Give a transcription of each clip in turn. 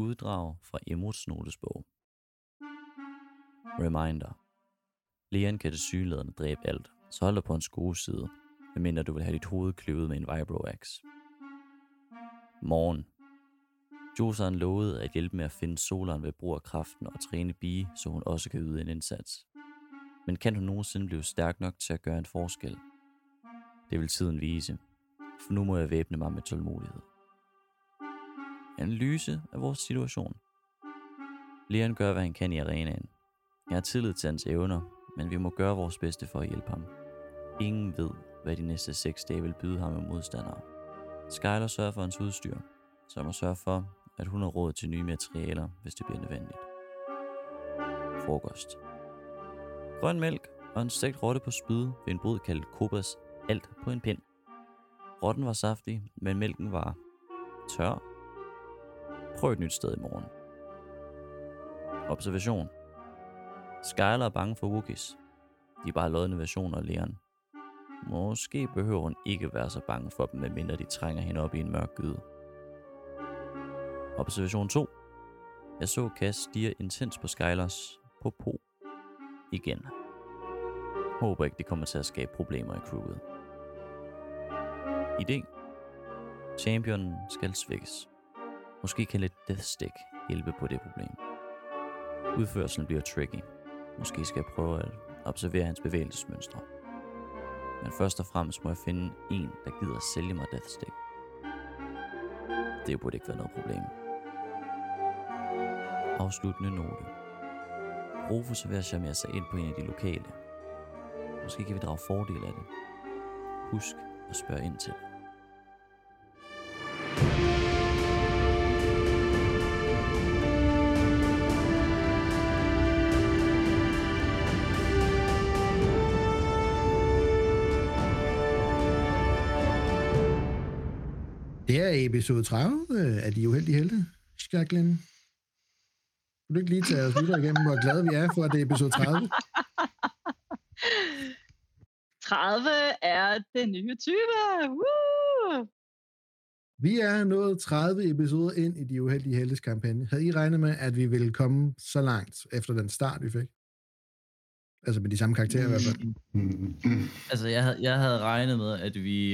Uddrag fra Imruds notesbog. Reminder. Leon kan tilsyneladende dræbe alt, så hold dig på hans gode side, medmindre du vil have dit hoved kløvet med en vibroaxe. Morgen. Josan lovede at hjælpe med at finde Solaren ved brug af kraften og træne Bie, så hun også kan yde en indsats. Men kan hun nogensinde blive stærk nok til at gøre en forskel? Det vil tiden vise, for nu må jeg væbne mig med tålmodighed. Analyse af vores situation. Leon gør, hvad han kan i arenaen. Jeg har tillid til hans evner, men vi må gøre vores bedste for at hjælpe ham. Ingen ved, hvad de næste 6 dage vil byde ham med modstandere. Skyler sørger for hans udstyr, så jeg må sørge for, at hun har råd til nye materialer, hvis det bliver nødvendigt. Frokost. Grøn mælk og en stegt rotte på spyd ved en brud kaldet Kobas, alt på en pind. Rotten var saftig, men mælken var tør. Prøv et nyt sted i morgen. Observation. Skyler er bange for Wookiees. De er bare lødende versioner af Leon. Måske behøver hun ikke være så bange for dem, medmindre de trænger hende op i en mørk gyde. Observation 2. Jeg så Cass stirre intens på Skylers popo. Igen. Håber ikke, det kommer til at skabe problemer i crewet. Idé. Championen skal svækkes. Måske kan lidt DeathStick hjælpe på det problem. Udførelsen bliver tricky. Måske skal jeg prøve at observere hans bevægelsesmønstre. Men først og fremmest må jeg finde en, der gider at sælge mig DeathStick. Det burde ikke være noget problem. Afsluttende note. Rufus er ved at charmere sig ind på en af de lokale. Måske kan vi drage fordel af det. Husk at spørge ind til. Det er episode 30 af De Uheldige Heldige, Skærglen. Vil du ikke lige tage os videre igennem, hvor glade vi er for, at det er episode 30? 30 er den nye type! Woo! Vi er nået 30 episoder ind i De Uheldige Heldes kampagne. Havde I regnet med, at vi ville komme så langt efter den start, vi fik? Altså med de samme karakterer i hvert fald. Altså, jeg havde regnet med, at vi...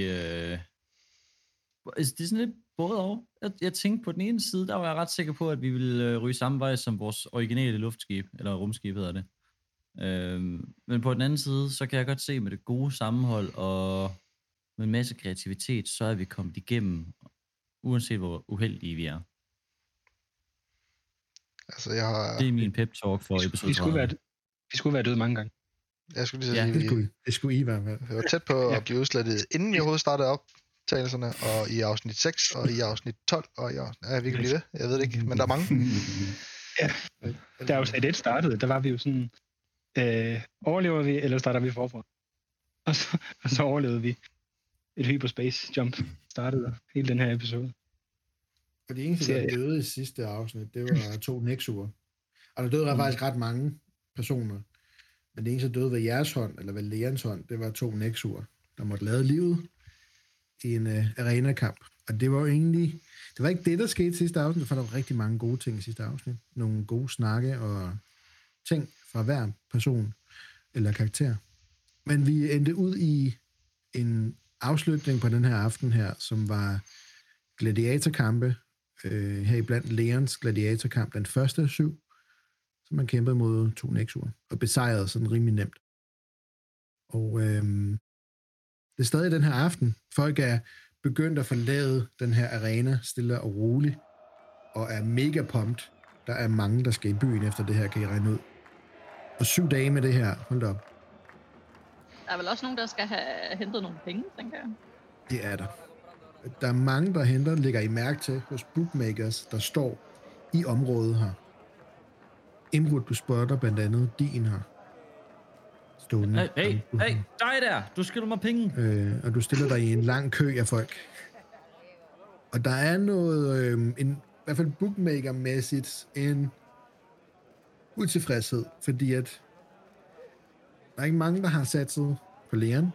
Det er sådan lidt både og. Jeg tænkte på den ene side, der var jeg ret sikker på, at vi ville ryge samme vej som vores originale luftskib, eller rumskib hedder det. Men på den anden side, så kan jeg godt se med det gode sammenhold og med en masse kreativitet, så er vi kommet igennem, uanset hvor uheldige vi er. Altså, det er min pep-talk for episode 30. Vi skulle være døde mange gange. Jeg skulle lige sige, det skulle I være med. Jeg var tæt på at blive udslettet, inden jeg overhovedet startede op. Og i afsnit 6, og i afsnit 12, og i afsnit... Ja, vi kan blive ved. Jeg ved det ikke, men der er mange. Ja, der er jo sådan et startede. Der var vi jo sådan... overlever vi, eller starter vi forfra? Og så overlevede vi. Et hyperspace jump startede hele den her episode. Og de eneste, der døde i sidste afsnit, det var 2 Nexure. Og der døde faktisk ret mange personer. Men det eneste, der døde ved jeres hånd, eller ved Leons hånd, det var 2 Nexure, der måtte lade livet. I en arena-kamp. Og det var jo egentlig... Det var ikke det, der skete sidste afsnit, for der var rigtig mange gode ting i sidste afsnit. Nogle gode snakke og ting fra hver person eller karakter. Men vi endte ud i en afslutning på den her aften her, som var gladiatorkampe. Heriblandt Leons gladiatorkamp, den første af 7, som man kæmpede mod 2 Nexure og besejrede sådan rimelig nemt. Og... Det er stadig den her aften. Folk er begyndt at forlade den her arena, stille og roligt, og er mega pumped. Der er mange, der skal i byen efter det her, kan I regne ud. Og 7 dage med det her. Hold da op. Der er vel også nogen, der skal have hentet nogle penge, tænker jeg. Det er der. Der er mange, der henter, lægger I mærke til, hos bookmakers, der står i området her. Imrud, du spotter blandt andet din her. Hey, dig der, du skylder mig penge. Og du stiller dig i en lang kø af folk. Og der er noget, i hvert fald bookmaker-mæssigt, en utilfredshed, fordi at der er ikke mange, der har satset på Leon,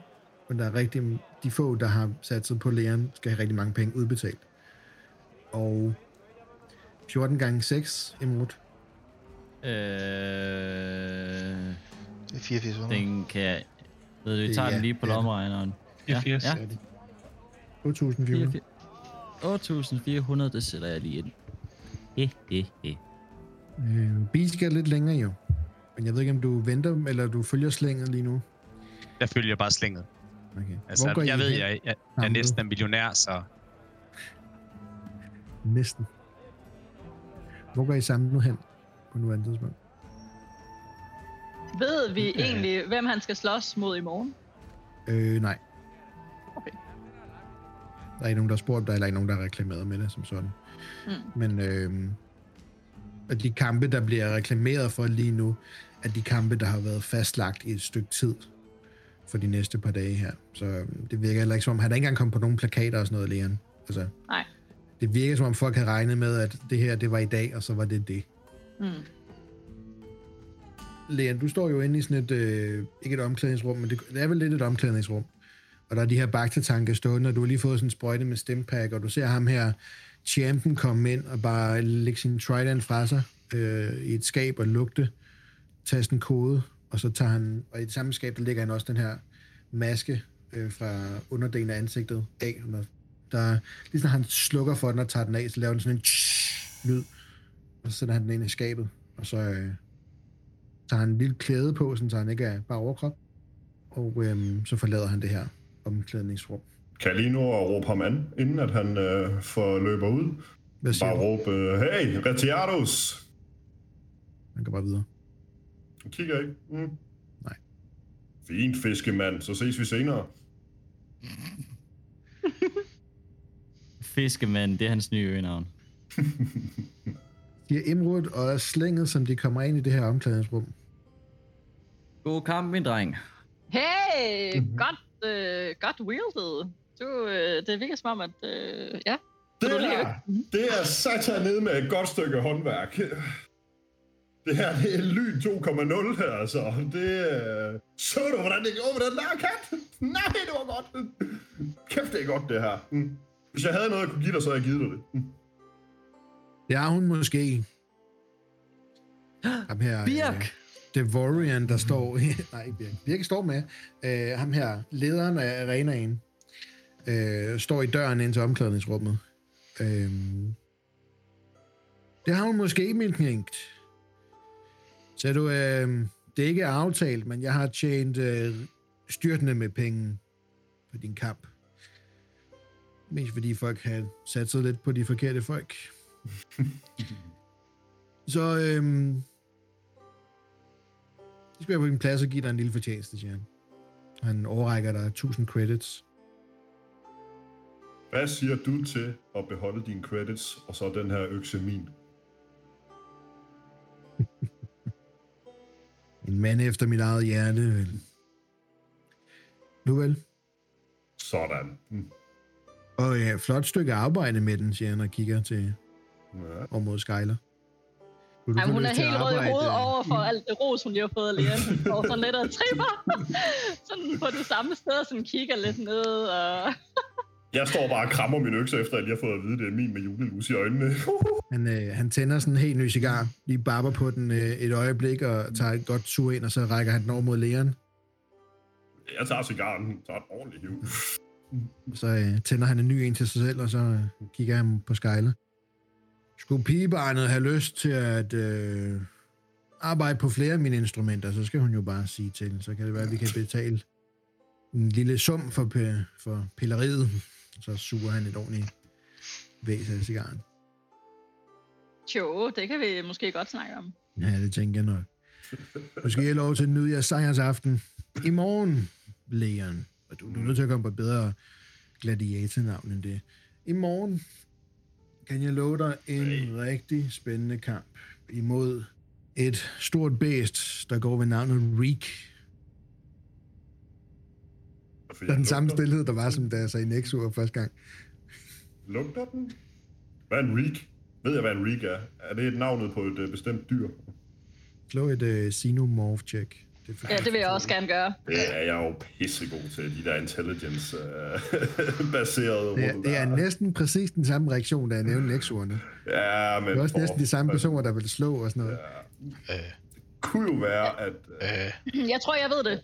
men der er rigtig, de få, der har satset på Leon, skal have rigtig mange penge udbetalt. Og 14 × 6, Imrud. Det er 84. Den kan jeg... Ved du, vi tager den lige på lommeregneren. 84. Ja. 8.400. 8.400, det sætter jeg lige ind. Bil skal lidt længere jo. Men jeg ved ikke, om du venter, eller du følger slænget lige nu. Jeg følger bare slænget. Okay. Altså, jeg ved, jeg er næsten en millionær, så... Næsten. Hvor går I sammen nu hen? På nuværende tidspunkt. Ved vi egentlig, hvem han skal slås mod i morgen? Nej. Okay. Der er ikke nogen, der har spurgt dig, eller ikke nogen, der har reklameret med det, som sådan. Mm. Men at de kampe, der bliver reklameret for lige nu, er de kampe, der har været fastlagt i et stykke tid for de næste par dage her. Så det virker heller ikke som om, han har ikke engang kommet på nogen plakater og sådan noget, Leon. Altså, nej. Det virker som om, folk havde regnet med, at det her, det var i dag, og så var det det. Mm. Leon, du står jo inde i sådan et, ikke et omklædningsrum, men det er vel lidt et omklædningsrum. Og der er de her baktertanker stående, og du har lige fået sådan en sprøjte med stempak, og du ser ham her, champen, komme ind og bare lægge sin trident fra sig i et skab og lugte, tage sådan en kode, og så tager han, og i det samme skab, der ligger han også den her maske fra underdelen af ansigtet af. Der, lige sådan, han slukker for den og tager den af, så laver den sådan en lyd, og så sætter han den ind i skabet, og så tager han en lille klæde på, sådan, så han ikke er bare overkrop, og så forlader han det her omklædningsrum. Kan jeg lige nu råbe ham an, inden at han får løber ud? Bare råbe, hey, Retiados! Han går bare videre. Han kigger ikke. Mm. Nej. Fint, fiskemand, så ses vi senere. Fiskemand, det er hans nye øgenavn. De er Imrud og er slænget, som de kommer ind i det her omklædningsrum. God kamp, min dreng. Hey, godt wielded. Du, det virker som om, at... ja. Det er sat hernede med et godt stykke håndværk. Det her, det er lyn 2.0 her, altså. Så du, hvordan det går med den der kat? Nej, det var godt. Kæft, det er godt, det her. Mm. Hvis jeg havde noget, jeg kunne give dig, så havde jeg givet dig det. Mm. Det er hun måske. Ham her... Birk! Devorian, der står... Nej, ikke Birk. Birk står med. Ham her, lederen af arenaen, står i døren ind til omklædningsrummet. Det har hun måske, min knægt. Så du, det ikke er aftalt, men jeg har tjent styrtende med penge på din kamp. Mest fordi folk har sat sig lidt på de forkerte folk. Så det skal jeg på din plads og give dig en lille fortjeneste, siger han. Han overrækker dig 1000 credits. Hvad siger du til at beholde dine credits, og så den her økse min? En mand efter mit eget hjerte, vel? Nu vel? Sådan. Mm. Og ja, flot stykke arbejde med den, siger han og kigger til området Skyler. Jamen, hun er helt rød i hovedet over for alt det ros, hun lige har fået at lære. Og sådan lidt og tripper. Sådan på det samme sted, og sådan kigger lidt ned. Og... jeg står bare og krammer min økse, efter at jeg lige har fået at vide, det er min med julelus i øjnene. Han tænder sådan en helt ny cigar, lige barber på den et øjeblik, og tager et godt tur ind, og så rækker han den over mod lægeren. Jeg tager cigaren, så er det ordentligt hiv. Så tænder han en ny en til sig selv, og så kigger han på Skyler. Skulle pigebarnet have lyst til at arbejde på flere af mine instrumenter, så skal hun jo bare sige til. Så kan det være, at vi kan betale en lille sum for pilleriet. Så suger han et ordentligt væs af cigaren. Jo, det kan vi måske godt snakke om. Ja, det tænker jeg nok. Måske jeg lov til at nyde jeres sejrsaften i morgen, Leon. Og du er nødt til at komme på et bedre gladiator-navn end det. I morgen kan jeg love dig en rigtig spændende kamp imod et stort bæst, der går ved navnet Reek. Der er den samme stillhed, der var, som da jeg sagde i Nexure første gang. Lugter den? Hvad er en Reek? Ved jeg, hvad en Reek er? Er det et navnet på et bestemt dyr? Slå et xenomorph-check. Ja, det vil jeg også gerne gøre. Ja, jeg er jo pissegod til de der intelligence-baserede runder. Det er næsten præcis den samme reaktion, da jeg nævnte Nexurene. Ja, men... Det er også næsten de samme personer, der vil slå og sådan noget. Ja. Kunne jo være, at... Jeg tror, jeg ved det.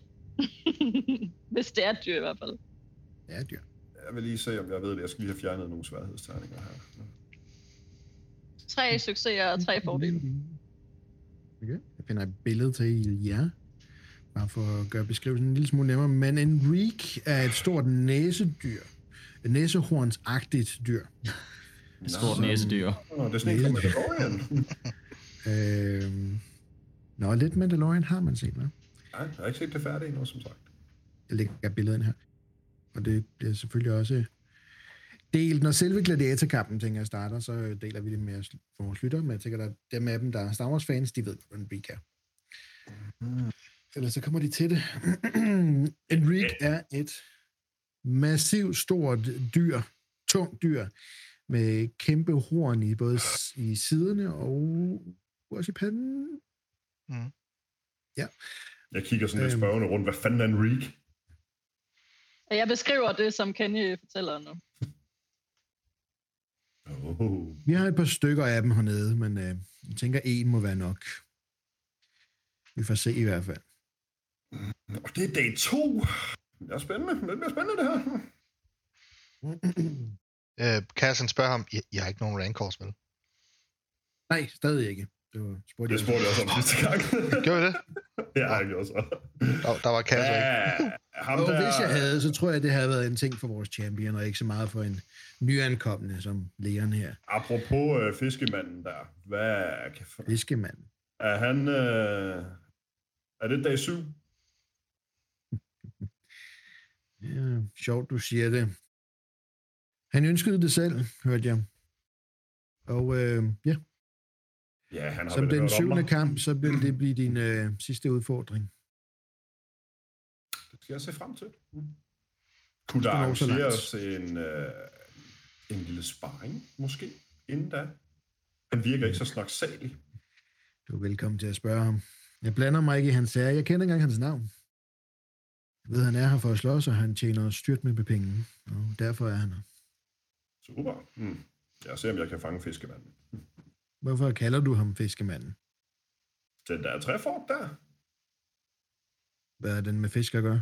Hvis det er et dyr i hvert fald. Ja, dyr. Jeg vil lige se, om jeg ved det. Jeg skal lige have fjernet nogle sværhedsterninger her. 3 succeser og 3 fordele. Okay. Jeg finder et billede til jer. Bare for at gøre beskrivelsen en lille smule nemmere. Men en reek er et stort næsedyr. Et næsehornsagtigt dyr. Et stort næsedyr. Det er sådan ikke Mandalorian. Nå, lidt Mandalorian har man set, hva'? Nej, jeg har ikke set det færdigt endnu, som sagt. Jeg lægger billederne her. Og det bliver selvfølgelig også delt. Når selve gladiatorkampen, tænker jeg, starter, så deler vi det med vores lytter. Men jeg tænker, der er dem af dem, der er Star Wars-fans, de ved, hvordan Reek er. Ellers så kommer de til det. En Reek er et massivt stort dyr, tungt dyr, med kæmpe horn i både i siderne og også i panden. Mm. Ja. Jeg kigger sådan lidt spørgende rundt. Hvad fanden er en reek? Jeg beskriver det, som Kenny fortæller nu. Oh. Vi har et par stykker af dem hernede, men jeg tænker, en må være nok. Vi får se i hvert fald. Og det er dag 2. Det er spændende. Det bliver spændende, det her. Kassen spørger ham, I har ikke nogen rancors, vel? Nej, stadig ikke. Det spurgte jeg også om sidste gang. Gjorde vi det? Ja, jeg gjorde så. Der var Cass ikke. Hvis jeg havde, så tror jeg, det havde været en ting for vores champion, og ikke så meget for en nyankommende som Leon her. Apropos fiskemanden der. Hvad for... Fiskemanden? Er han... Er det dag 7? Ja, sjovt, du siger det. Han ønskede det selv, hørte jeg. Og ja... Ja, han har som den 7. kamp, så vil det blive din sidste udfordring. Det skal jeg se frem til. Kunne der arrangere os en lille sparring, måske, inden da? Han virker ikke så snaksalig. Du er velkommen til at spørge ham. Jeg blander mig ikke i hans sager. Jeg kender ikke engang hans navn. Jeg ved, han er her for at slås, og han tjener styrt med penge. Og derfor er han her. Super. Jeg ser, om jeg kan fange fiskemanden. Hvorfor kalder du ham fiskemanden? Den der træfort der. Hvad er den med fisk at gøre?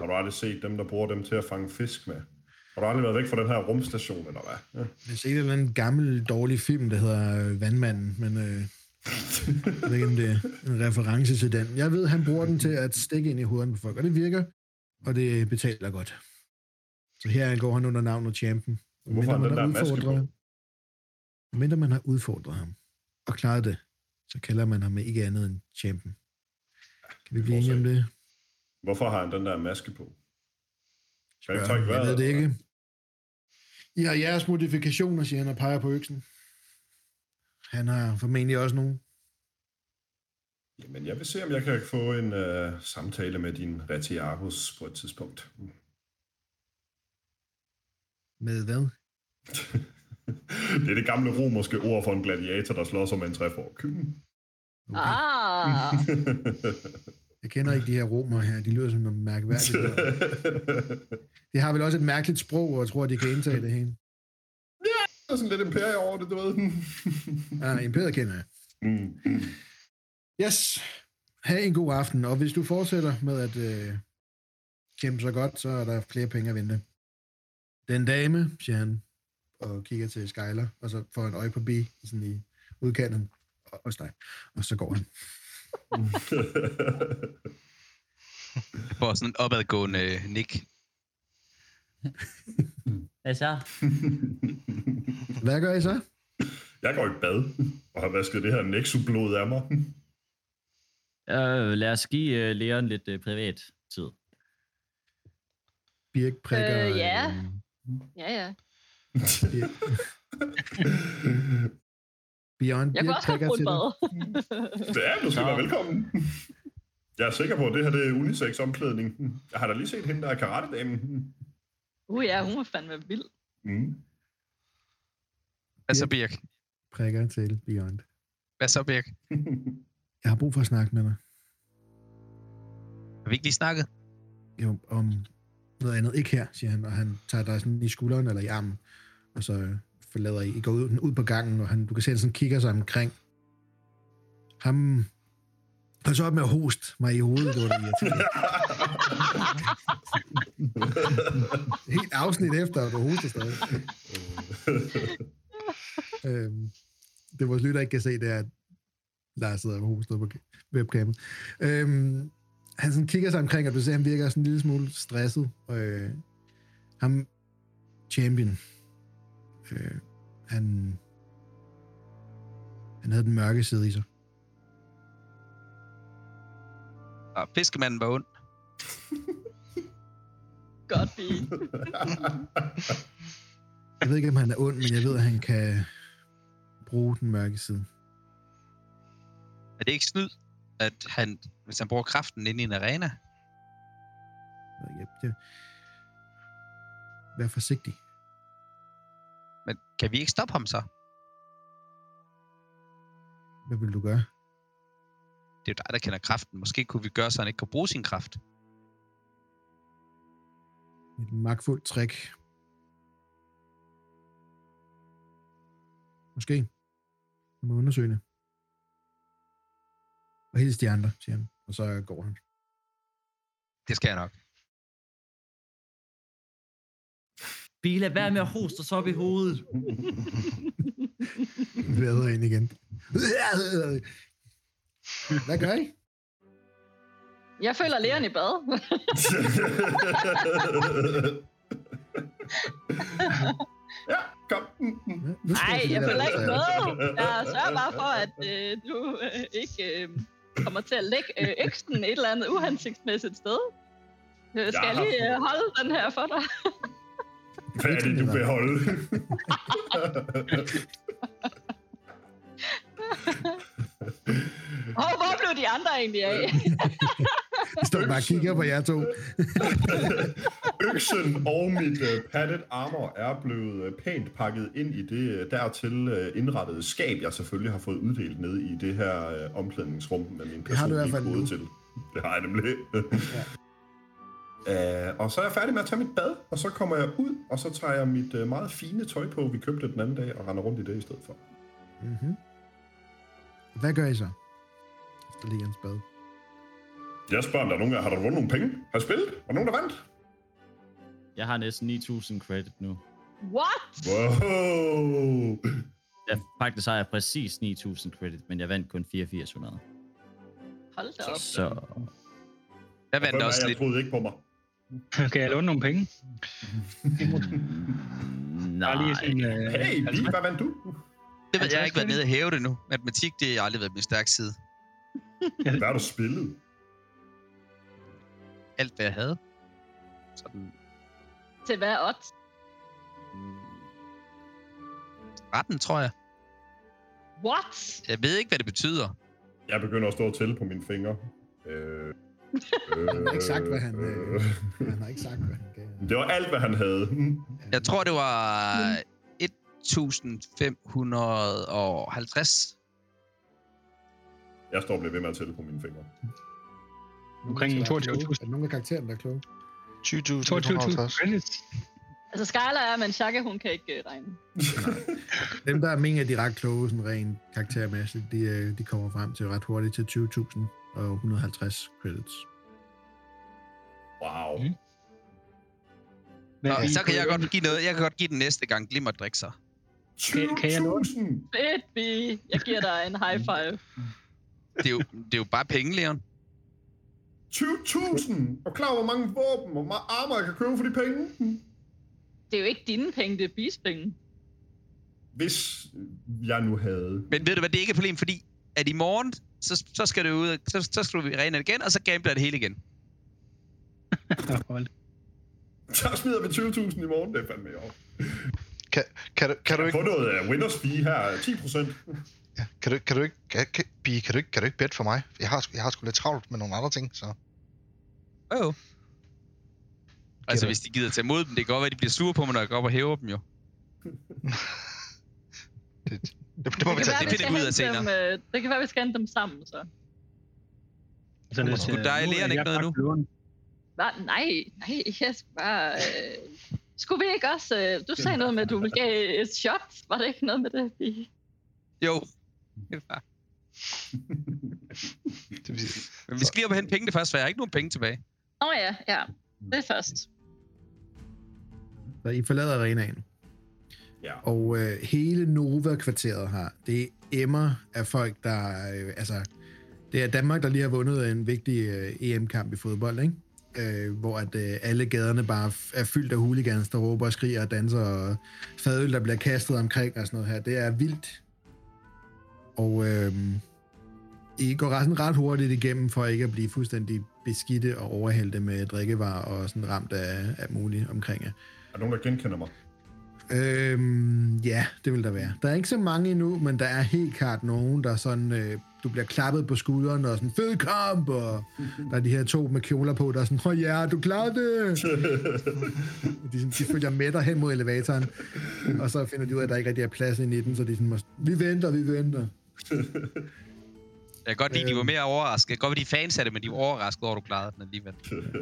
Har du aldrig set dem, der bruger dem til at fange fisk med? Har du aldrig været væk fra den her rumstation, eller hvad? Ja. Jeg har set en eller anden gammel, dårlig film, der hedder Vandmanden, men jeg ved ikke, om det er en reference til den. Jeg ved, han bruger den til at stikke ind i hovedet på folk, og det virker, og det betaler godt. Så her går han under navnet Champion. Hvorfor er den der maske på? Mindre man har udfordret ham og klaret det, så kalder man ham ikke andet end champion. Kan vi blive enige om det? Hvorfor har han den der maske på? Jeg ved det ikke. I har jeres modifikationer, siger han og peger på øksen. Han har formentlig også nogen. Jamen, jeg vil se, om jeg kan få en samtale med din Retiados på et tidspunkt. Med hvad? Det er det gamle romerske ord for en gladiator, der slår sig med en træfork. Okay. Ah. Jeg kender ikke de her romer her. De lyder som nogle mærkværdige. De har vel også et mærkeligt sprog, og jeg tror, de kan indtage det hele. Ja, der er sådan lidt imperier over det, du ved. Ja, imperier kender jeg. Yes. Ha' en god aften, og hvis du fortsætter med at kæmpe så godt, så er der flere penge at vente. Den dame, siger han, og kigger til Skyler, og så får en øje på B, sådan i udkanten, og steg. Og så går han. Jeg får sådan en opadgående nik. Hvad så? Hvad gør I så? Jeg går i bad, og har vasket det her nexoblod af mig. Lad os give Leon lidt privat tid. Birk prikker... Ja. Beyond jeg kan også have brudbad. Ja, du skal være velkommen. Jeg er sikker på, at det her det er unisex omklædning. Jeg har da lige set hende, der er karate-damen. Ja, hun var fandme vild. Hvad så, Birk? Prikker til Beyond. Hvad så, Birk? Jeg har brug for at snakke med dig. Har vi ikke lige snakket? Jo, om noget andet. Ikke her, siger han, og han tager dig sådan i skulderen eller i armen, og så forlader I. I går ud på gangen, og han, du kan se, han sådan kigger sig omkring. Ham... Pas op med at hoste mig i hovedet, hvor det irriterer. Helt afsnit efter, at du hoster stadig. Det vores lytter ikke kan se, det er, at Lars sidder og hoster på webcamen. Han sådan kigger sig omkring, og du ser, han virker sådan en lille smule stresset. Ham, champion, han havde den mørke side i sig. Og fiskemanden var ond. Godt fint. Jeg ved ikke, om han er ond, men jeg ved, at han kan bruge den mørke side. Er det ikke snyd, at han, hvis han bruger kraften inde i en arena? Vær forsigtig. Men kan vi ikke stoppe ham så? Hvad vil du gøre? Det er jo dig, der kender kraften. Måske kunne vi gøre, så han ikke kan bruge sin kraft. Et magtfuldt trick. Måske. Jeg må undersøge det. Og hils de andre, siger han. Og så går han. Det skal jeg nok. Bila, vær med at hoste os op i hovedet. Væder ind igen. Hvad gør I? Jeg føler Leon i bad. Ja, kom. Nej, ja, jeg føler ikke noget. Jeg sørger bare for, at du ikke kommer til at lægge øksen et eller andet uhensigtsmæssigt sted. Skal jeg lige holde den her for dig? Hvad er det, du vil holde? Hvor blev de andre egentlig af? Jeg står bare og kigger på jer to. Øksen og mit padded armor er blevet pænt pakket ind i det dertil indrettede skab, jeg selvfølgelig har fået uddelt nede i det her omklædningsrum med min personlige kode til. Det har jeg nemlig. Ja. Og så er jeg færdig med at tage mit bad, og så kommer jeg ud, og så tager jeg mit meget fine tøj på, vi købte den anden dag, og render rundt i det i stedet for. Mm-hmm. Hvad gør I så? Efter Leons bad. Jeg spørger, om der er nogen, der har vundet nogle penge. Har jeg spillet? Var der nogen, der vandt? Jeg har næsten 9.000 credit nu. What? Wow! Faktisk har jeg præcis 9.000 credit, men jeg vandt kun 8.400. Hold da op. Så... Jeg vandt også lidt. Jeg troede ikke på mig. Kan jeg låne nogle penge? Nej. Hey, Lee, hvad vandt du? Det ved jeg har ikke været nede og hæve det nu. Matematik, det har aldrig været min stærk side. Hvad har du spillet? Alt, hvad jeg havde. Sådan. Til hvad odds? 13, tror jeg. What? Jeg ved ikke, hvad det betyder. Jeg begynder at stå og tælle på mine fingre. Han har ikke sagt, hvad han... Han har ikke sagt, hvad han gav. Det var alt, hvad han havde. Jeg tror, det var... 1.550. Jeg står og bliver ved med at tælle på mine fingre. Omkring 22.000. Er der nogen af karaktererne, der er kloge? 22.000. Altså Skyler er, men Shaka, hun kan ikke regne. Dem, der er mega direkte kloge, sådan ren karaktermæssigt, de kommer frem til ret hurtigt til 20.000 og 150 credits. Wow. Mm. Så kan jeg godt give noget. Jeg kan godt give den næste gang glimmerdrik, så. 20.000! Fedt, vi! Jeg giver dig en high five. Det er jo bare penge, Leon. 20.000! Er du klar, hvor mange våben og meget armer jeg kan købe for de penge? Det er jo ikke dine penge, det er bispenge. Hvis jeg nu havde... Men ved du hvad, det er ikke et problem, fordi at i morgen, så skal du ud, så skal du rene igen, og så gambler det hele igen. Så smider vi 20.000 i morgen, det er fandme i år. Kan du ikke... Få noget Windows Bee her, 10%. Ja, kan du ikke bette for mig? Jeg har sgu lidt travlt med nogle andre ting, så... Oh. Altså, hvis de gider tage imod dem, det kan godt være, at de bliver sure på mig, når jeg går op og hæver dem, jo. det må vi tage. Det finder vi ud af senere. Det kan være, vi skal hente dem sammen, så. Sådan skulle dig lære ikke noget nu? Lån. Nej, jeg skal bare... Skulle vi ikke også... Du sagde noget med, at du ville give et shot. Var det ikke noget med det? Jo. Det var. Men vi skal lige op og hente penge det først, for jeg har ikke nogen penge tilbage. Nå ja, ja. Det er først. Så I forlader arenaen. Ja. Og hele Nova-kvarteret her, det emmer af folk, der... det er Danmark, der lige har vundet en vigtig EM-kamp i fodbold, ikke? Hvor at alle gaderne bare er fyldt af hooligans, der råber og skriger og danser, og fadøl, der bliver kastet omkring og sådan noget her. Det er vildt. Og I går ret hurtigt igennem, for ikke at blive fuldstændig beskidte og overhældte med drikkevarer og sådan ramt af muligt omkring jer. Er nogen, der genkender mig? Ja, det vil der være. Der er ikke så mange endnu, men der er helt klart nogen, der sådan... du bliver klappet på skulderen og sådan, fed kamp, og der er de her to med kjoler på, der er sådan, åh ja, du klarede det! de følger med dig hen mod elevatoren, og så finder de ud af, at der ikke rigtig er plads inde i den, så de sådan, vi venter. Jeg kan godt lide, de var mere overrasket. Jeg kan godt lide, de fans af det, men de var overrasket over, du klarede den alligevel.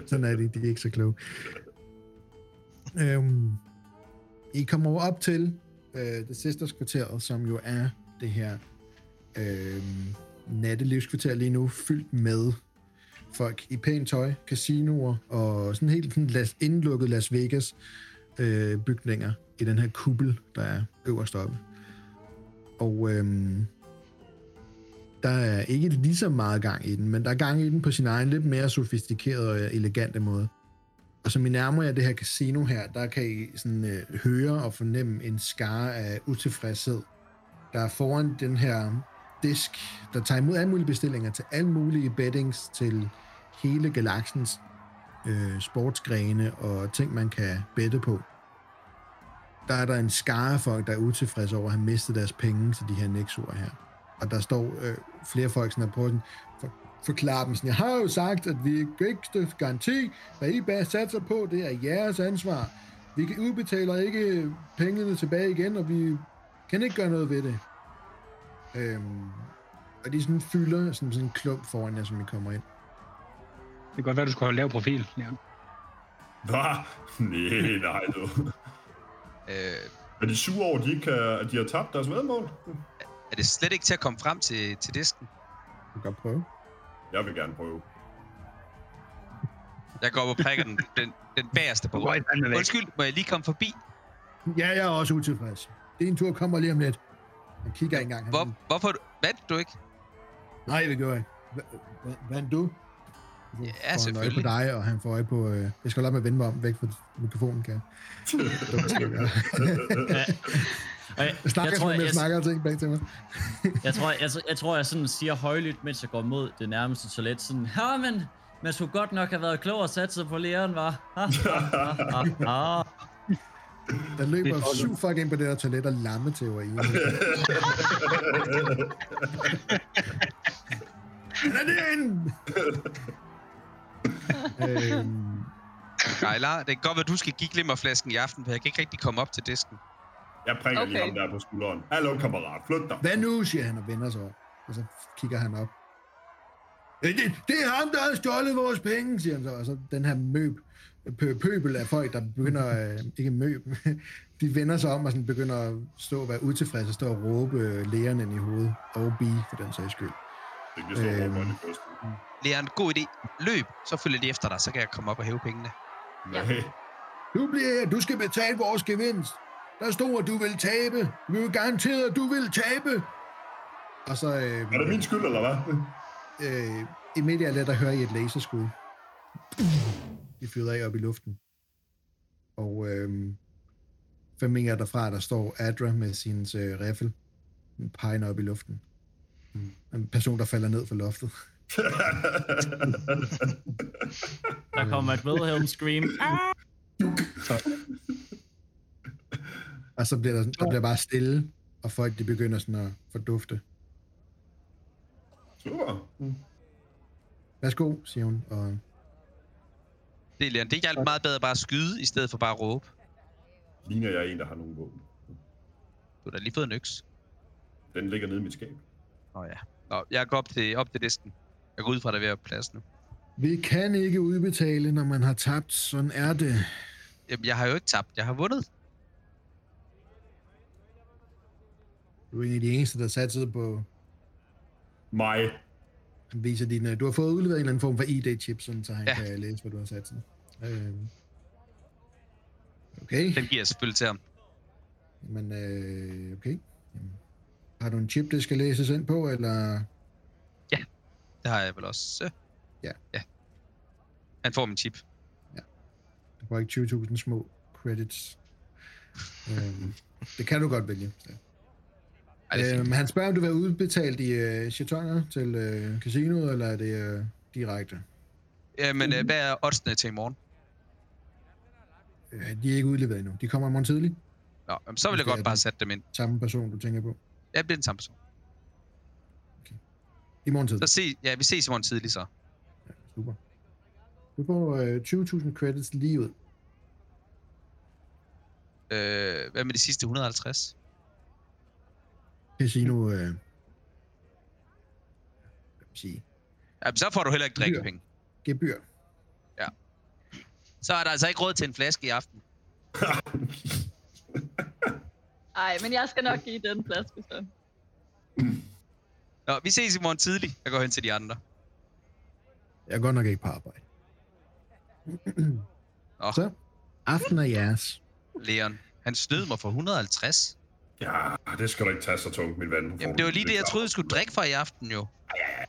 Sådan er de er ikke så kloge. I kommer op til det sidste kvarter, som jo er det her nattelivskvarter lige nu, fyldt med folk i pænt tøj, casinoer og sådan helt sådan indlukket Las Vegas bygninger i den her kuppel, der er øverst oppe. Og der er ikke lige så meget gang i den, men der er gang i den på sin egen lidt mere sofistikerede og elegante måde. Og som I nærmer jer det her casino her, der kan I sådan, høre og fornemme en skare af utilfredshed, der er foran den her disk, der tager imod alle mulige bestillinger til alle mulige bettings til hele galaksens sportsgrene og ting, man kan bette på. Der er der en skare af folk, der er utilfredse over at have mistet deres penge til de her nexure her. Og der står flere folk, som er på den, forklarer dem sådan, jeg har jo sagt, at vi ikke støtter garanti, hvad I bare satser på, det er jeres ansvar. Vi udbetaler ikke pengene tilbage igen, og vi kan ikke gøre noget ved det. Og de sådan fylder sådan en klump foran jer, som I kommer ind. Det kan godt være, du skulle have lavet profil, Leon. Hvad? Nej, du. Er de sure over, at de har tabt deres vedmål? Er det slet ikke til at komme frem til disken? Du kan godt prøve. Jeg vil gerne prøve. Jeg går op og prikker den bagerste på bordet. Undskyld, må jeg lige komme forbi? Ja, jeg er også utilfreds. Det er en tur, kommer lige om lidt. Jeg kigger ikke engang. Hvorfor? Vandt du ikke? Nej, det gør jeg ikke. Vandt du? Ja, selvfølgelig. Han får øje på dig, og han får øje på... Jeg skal holde op med at vende mig om, væk fra mikrofonen, kan jeg. Jeg tror, jeg sådan siger højlydt, mens jeg går mod det nærmeste toilet. Sådan, ja, men man skulle godt nok have været klog og satset på læreren, var. Der løber syv folk ind på det der toilet og lammetæver i. Han er derinde! Skyler, det kan godt være, du skal give glimmerflasken i aften, for jeg kan ikke rigtig komme op til disken. Jeg prikker lige ham der på skulderen. Hallo, kammerat, flyt dig. Hvad nu, siger han og vender sig op. Og så kigger han op. Det er ham, der har stjålet vores penge, siger han så. Og så den her pøbel af folk, der begynder... ikke møb. De vender sig om og sådan begynder at stå og være utilfredse og stå og råbe læreren ind i hovedet. Og bige, for den sags skyld. Det kan stå og råbe i første. Læreren, god idé. Løb, så følger de efter dig, så kan jeg komme op og hæve pengene. Nej. Du bliver her. Du skal betale vores gevinst. Der stod, at du ville tabe. Vi vil garantere, at du ville tabe. Og så... er det min skyld, eller hvad? I midt af der hører I et laserskud. De flyder af op i luften. Og 5 meter derfra, der står Adra med sin riffel. Den peger op i luften. En person, der falder ned fra loftet. Der kommer et Wilhelm scream. Og så bliver der bliver bare stille, og folk de begynder sådan at fordufte. Super. Værsgo, siger hun. Og... Det hjalp meget bedre bare at skyde, i stedet for bare at råbe. Ligner jeg en, der har nogen våben? Du har da lige fået en øks. Den ligger nede i mit skab. Nå ja. Nå, jeg går op til disken. Jeg går ud fra, at der er ved at plads nu. Vi kan ikke udbetale, når man har tabt. Sådan er det. Jamen, jeg har jo ikke tabt. Jeg har vundet. Du er en af de eneste, der satte på... mig. Han viser dine... Du har fået udleveret en eller anden form for ID-chip, sådan, så han kan læse, hvad du har sat. Okay. Den giver jeg selvfølgelig til ham. Men okay. Jamen. Har du en chip, det skal læses ind på, eller...? Ja, det har jeg vel også. Ja. Han får min chip. Ja. Du får ikke 20.000 små credits. Det kan du godt vælge. Så. Han spørger, om du vil udbetalt i chatonger til casinoet, eller er det direkte? Jamen, hvad er oddsene til i morgen? De er ikke udleveret endnu. De kommer i morgen tidlig. Nå, så vil jeg godt bare sætte dem ind. Samme person, du tænker på? Ja, det er den samme person. Okay. I morgen tidlig? Vi ses i morgen tidlig så. Ja, super. Du får 20.000 credits lige ud. Hvad med de sidste 150? Casino, ja, så får du heller ikke drikkepenge. Gebyr. Ja. Så er der altså ikke råd til en flaske i aften. Nej, men jeg skal nok give den flaske så. Nå, vi ses i morgen tidlig. Jeg går hen til de andre. Jeg går nok ikke på arbejde. Så, aften er jeres. Leon, han snød mig for 150. Ja, det skal du ikke tage så tungt, min ven. Jamen, det var lige det, jeg troede, jeg skulle drikke for i aften, jo. Ja,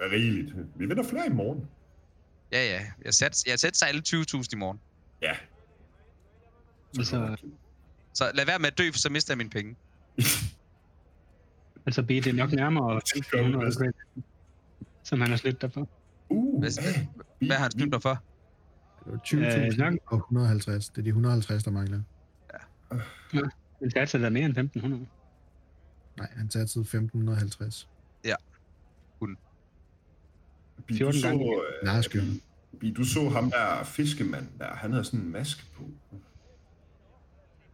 rigeligt. Vi vinder flere i morgen. Ja. Jeg satte sig alle 20.000 i morgen. Ja. Så lad være med at dø, for så mister jeg mine penge. Altså, B, det er nok nærmere 500, som han har slidt dig for. Hvad har han slidt dig for? 20.000 og 150. Det er de 150, der mangler. Ja. Han satte der mere end 1.500. Nej, han satte 1.550. Ja. Hun. 14 gange. Du så ham der fiskemand der. Han havde sådan en maske på.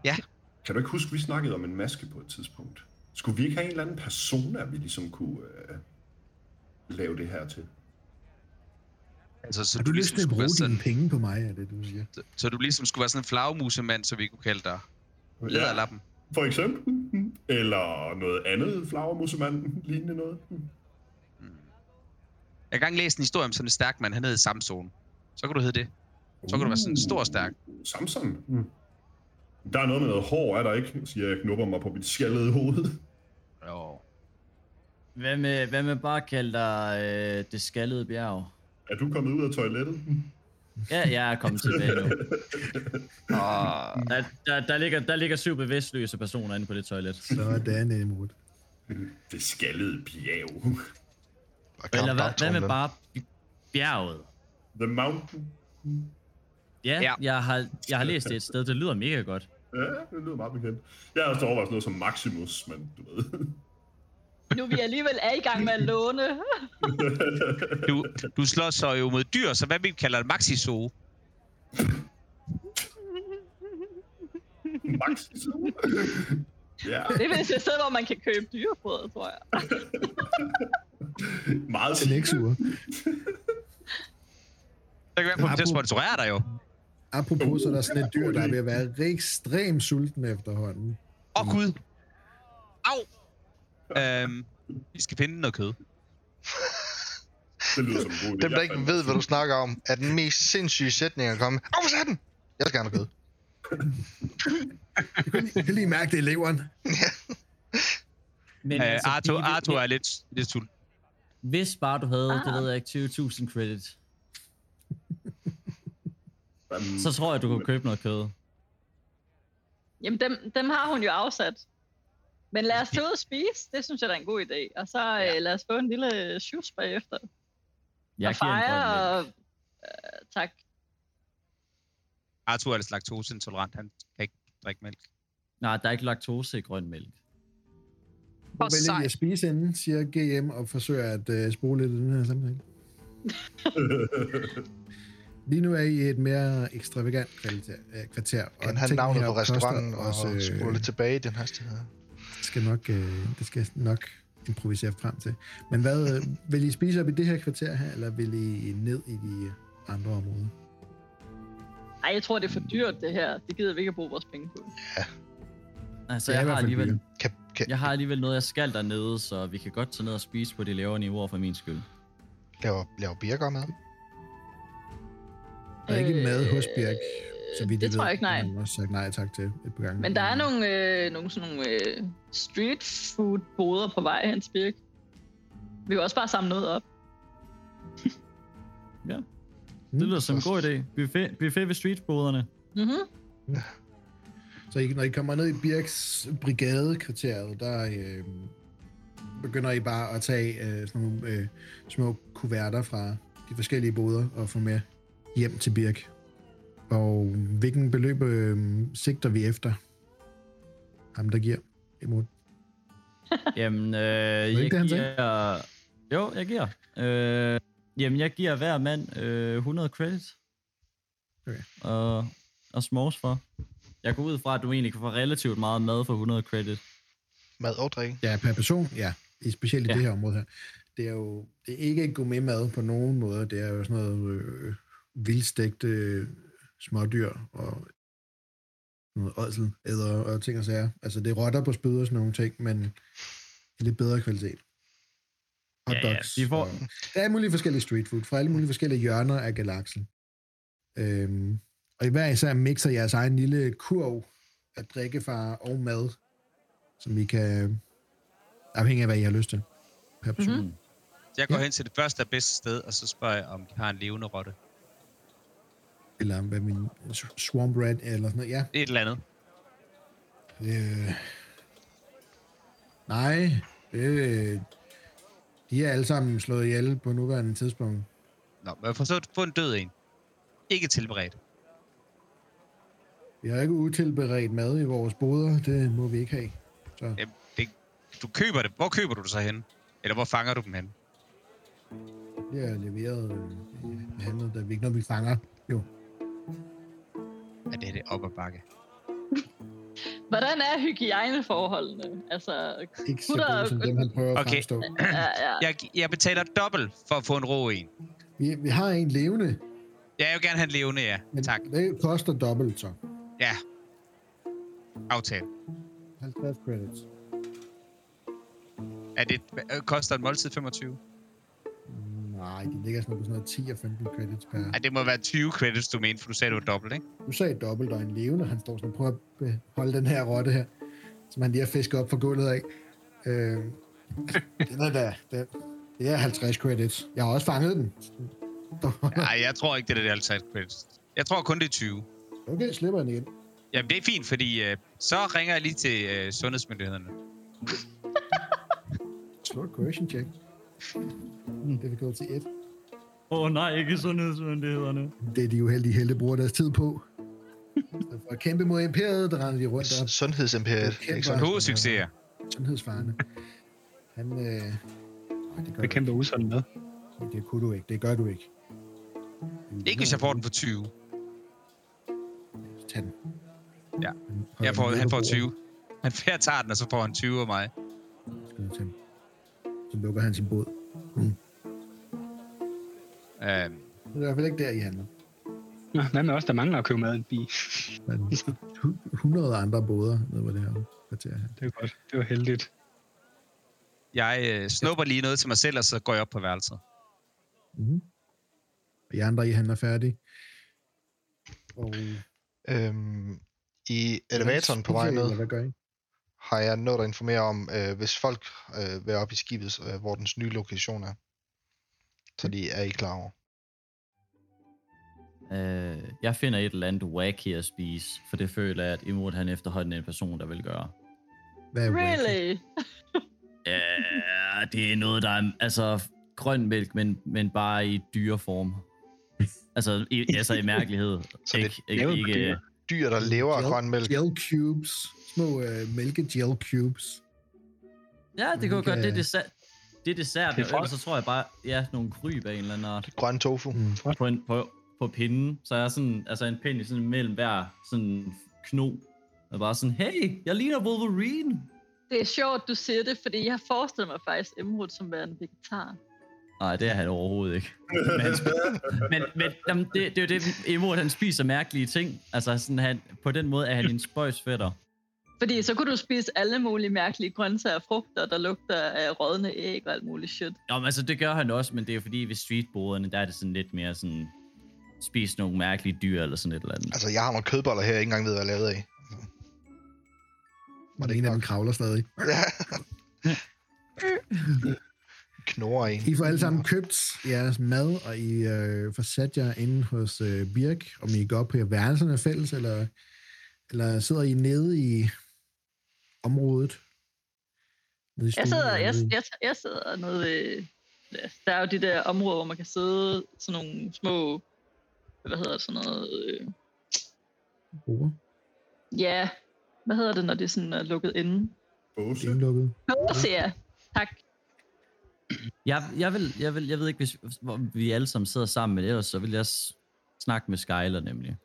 Ja. Kan du ikke huske, vi snakkede om en maske på et tidspunkt? Skulle vi ikke have en eller anden persona, vi ligesom kunne lave det her til? Altså, så har du lyst til at bruge dine penge på mig, er det, du siger? Så du ligesom skulle være sådan en flagmusemand, så vi kunne kalde dig... læderlappen. Ja, for eksempel. Eller noget andet flagermusemand, lignende noget. Jeg har engang læst en historie om sådan en stærk mand, han hed Samson. Så kan du hedde det. Så kan du være sådan en stor stærk. Samson? Der er noget med noget hår, er der ikke? Så jeg knupper mig på mit skaldede hoved. Jo. Hvad med bare kalde dig det skaldede bjerg? Er du kommet ud af toilettet? Ja, jeg er kommet tilbage nu. Der ligger 7 bevidstløse personer inde på det toilet. Sådan, Imrud. Det skaldede bjerg. Eller hvad med bare bjerget? The Mountain. Ja. Jeg har læst det et sted, det lyder mega godt. Ja, det lyder meget bekendt. Jeg har også overvejet noget som Maximus, men du ved. Nu vi alligevel er i gang med at låne. Du slår så jo mod dyr, så hvad vi kalder en maxi-zoo. Maxi-zoo? Ja. Det er vist et sted, hvor man kan købe dyrebrød, tror jeg. Meget til Nexure. Der kan være på at sponsorere dig jo. Apropos, så der er sådan et dyr, der er ved at være ekstremt sulten efterhånden. Gud. Au! Vi skal finde noget kød. Det lyder som muligt. Dem, der ikke ved, hvad du snakker om, er den mest sindssyge sætning at komme. Hvorfor sagde den? Jeg skal have noget kød. Jeg kan lige mærke det i leveren. Men altså, Arthur er lidt tul. Hvis bare du havde, det ved jeg ikke, 20.000 credit. Så tror jeg, du kunne købe noget kød. Jamen, dem har hun jo afsat. Men lad os tage ud og spise, det synes jeg, der er en god idé. Og så lad os få en lille shoes bagefter. Jeg fejrer og... tak. Arthur er lidt laktoseintolerant, han kan ikke drikke mælk. Nej, der er ikke laktose i grøn mælk. Hvor vælger I at spise inden, siger GM og forsøger at spole lidt i den her sammenhæng. Lige nu er I et mere ekstravagant kvarter. Og han navnet på restauranten og spole tilbage i den her sted. Det skal nok improvisere frem til. Men hvad, vil I spise op i det her kvarter her, eller vil I ned i de andre områder? Ej, jeg tror, det er for dyrt, det her. Det gider vi ikke at bruge vores penge på. Ja. Altså, jeg har alligevel noget, jeg skal dernede, så vi kan godt tage ned og spise på de lavere niveauer for min skyld. Laver Birk med? Der er ikke mad hos Birk, så vidt det tror jeg ikke, nej. Jeg har også sagt nej tak til et par gange. Men der er nogle street food boder på vej hen til Birk. Vi kan også bare samle noget op. Ja. Det lyder som en god idé. Buffet ved streetboderne. Mm-hmm. Ja. Så når I kommer ned i Birks brigadekvarteret, der begynder I bare at tage sådan nogle små kuverter fra de forskellige boder og få med hjem til Birk. Og hvilken beløb sigter vi efter? Ham, der giver imod. Jamen, jeg giver. Jeg giver hver mand 100 credit. Okay. Og smås for. Jeg går ud fra, at du egentlig kan få relativt meget mad for 100 credit. Mad og drik? Ja, per person, ja. Specielt i det her område her. Det er jo ikke et gourmet-mad på nogen måde. Det er jo sådan noget vildstegt smådyr og noget ådsel, æder og ting og sager. Altså, det er rotter på spyd og sådan nogle ting, men lidt bedre kvalitet. Hotdogs. Ja, der er mulige forskellige streetfood fra alle mulige forskellige hjørner af galaksen. Og i hver især mixer jeres egen lille kurv af drikkefar og mad, som I kan afhængig af, hvad I har lyst til. Mm-hmm. Så jeg går hen til det første og bedste sted, og så spørger jeg, om de har en levende rotte. Eller hvad min swamp rat eller sådan noget, ja. Et eller andet. Nej. De er alle sammen slået ihjel på nuværende tidspunkt. Nå, men jeg forsøger at få en død en. Ikke tilberedt. Vi har ikke utilberedt mad i vores boder. Det må vi ikke have. Så. Jamen, du køber det. Hvor køber du det så hen? Eller hvor fanger du dem hen? Det er leveret handlet, der vi ikke når vi fanger. Jo. Ja, det er det op ad bakke. Hvordan er hygiejneforholdene? Altså, ikke så gode, som dem, han prøver at fremstå. Ja. Jeg betaler dobbelt for at få en rå en. Vi har en levende. Ja, jeg vil gerne have en levende, ja. Men tak. Det koster dobbelt, så. Ja. Aftale. 50 credits. Er det, koster en måltid 25? Nej, det ligger sådan på sådan noget 10 og 15 credits per... Ja, det må være 20 credits, du mener, for du sagde, det var dobbelt, ikke? Du sagde dobbelt, og en levende, han står sådan, prøv at holde den her rotte her, som han lige har fisket op fra gulvet af. Det er 50 credits. Jeg har også fanget den. Nej, jeg tror ikke, det er 50 credits. Jeg tror kun, det er 20. Okay, slipper den igen. Jamen, det er fint, fordi så ringer jeg lige til sundhedsmyndighederne. Slå correction check. Det vil gå til 1. Nej, ikke sundhedsmyndighederne. Det er de uheldige helte, bruger deres tid på. For at kæmpe mod imperiet, der render de rundt op. Sundhedsimperiet. Hovedsucceser. Sundhedsfarende. Han, det kæmper usund med. Det kunne du ikke. Det gør du ikke. Ikke hvis jeg får den for 20. Tag den. Ja. Han får 20. Jeg tager den, og så får han 20 af mig. Skal du tage den? Så lukker han sin båd. Det er i hvert fald ikke der, I handler. Nå, hvad med os, der mangler at købe mad en bi? 100 andre båder, nede på det her kvarter her. Det var godt. Det var heldigt. Jeg snupper lige noget til mig selv, og så går jeg op på værelset. Mm-hmm. Og I andre, I handler færdig. Og... I elevatoren på vej ned, har jeg nået at informere om, hvis folk vil op i skibet, hvor dens nye lokation er. Så de er I klar over. Jeg finder et eller andet wacky at spise, for det føler jeg, at Imrud han efterhånden er en person, der vil gøre. Really? Ja, det er noget, der er... Altså, grøn mælk, men bare i dyreform. Altså, i mærkelighed. Så det er ikke dyr, der lever af grøn mælk. Gel cubes. Små mælke gel cubes. Ja, det kunne godt. Det er dessert. Det er dessert, og så tror jeg bare, nogle kryb af en eller anden art. Grøn tofu. Mm. På pinden, så er sådan, altså en pind sådan mellem hver sådan kno. Og bare sådan, hey, jeg ligner Wolverine. Det er sjovt, du siger det, fordi jeg forestiller mig faktisk Imrud som værende vegetar. Nej, det er han overhovedet ikke. Men det er jo det, Imrud han spiser mærkelige ting. Altså sådan, han, på den måde er han en spøjsfætter. Fordi så kunne du spise alle mulige mærkelige grøntsager og frugter, der lugter af rådne æg og alt muligt shit. Jo, men altså det gør han også, men det er jo fordi ved streetborderne, der er det sådan lidt mere sådan, spise nogle mærkelige dyr eller sådan et eller andet. Altså jeg har nogle kødboller her, jeg ikke engang ved, hvad jeg er lavet af. Og det er en af dem kravler stadig. Knurrer en. I får alle sammen købt jeres mad, og I får sat jer inde hos Birk, om I går op på værelserne fælles, eller sidder I nede i området? Nede i jeg sidder nede ved... Der er jo de der områder, hvor man kan sidde sådan nogle små... Hvad hedder det? Sådan noget... Borer? Ja, hvad hedder det, når det sådan er lukket inde? Båse. Båse, ja. Tak. Jeg ved ikke, hvis vi alle sammen sidder sammen, men ellers så vil jeg snakke med Skyler nemlig.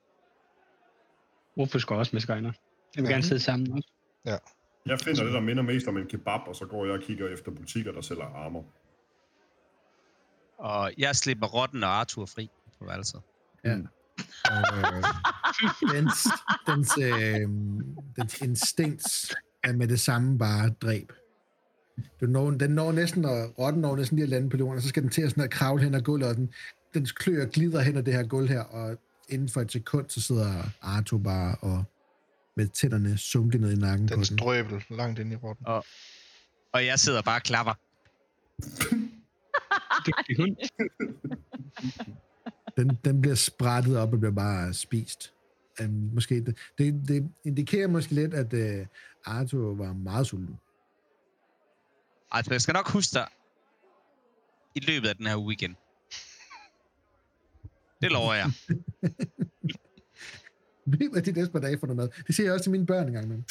Rufus går også med Skyler. Jeg vil gerne sidde sammen også. Ja. Jeg finder det, der minder mest om en kebab, og så går jeg og kigger efter butikker, der sælger armer. Og jeg slipper Rotten og Arthur fri på værelset. Ja. Dens instinkt er med det samme bare dræb. Den når næsten, og Rotten når næsten lige at lande på jorden, og så skal den til at, sådan at kravle hen ad gulvet, og dens klør glider hen ad det her gulv her, og inden for et sekund, så sidder Arthur bare og med tænderne sunket ned i nakken på den. Den strøbel langt ind i Rotten. Og jeg sidder bare og klapper. Den bliver sprættet op og bliver bare spist. Måske det indikerer måske lidt, at Arthur var meget sulten. Arthur, jeg skal nok huske dig i løbet af den her weekend. Det lover jeg. Løbet af de næste par dage for noget mad. Det siger jeg også til mine børn engang med.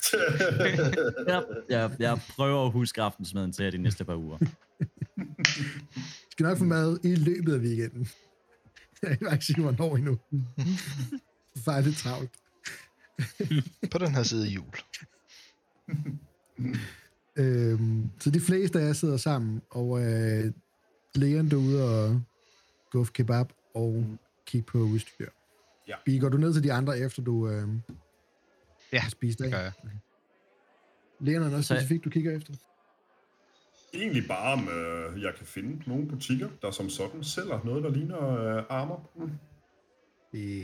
Jeg prøver at huske aftensmaden til de næste par uger. Skal nok få mad i løbet af weekenden. Jeg kan ikke sige, hvornår endnu. Det er lidt travlt. På den her side af jul. Så de fleste af jer sidder sammen, og Leon derude og guffe kebab og kigge på udstyr. Ja. Bi, går du ned til de andre, efter du har spist af? Ja, det gør jeg. Okay. Leon, er noget specifikt, du kigger efter? Egentlig bare, om jeg kan finde nogle butikker, der som sådan sælger noget, der ligner armer.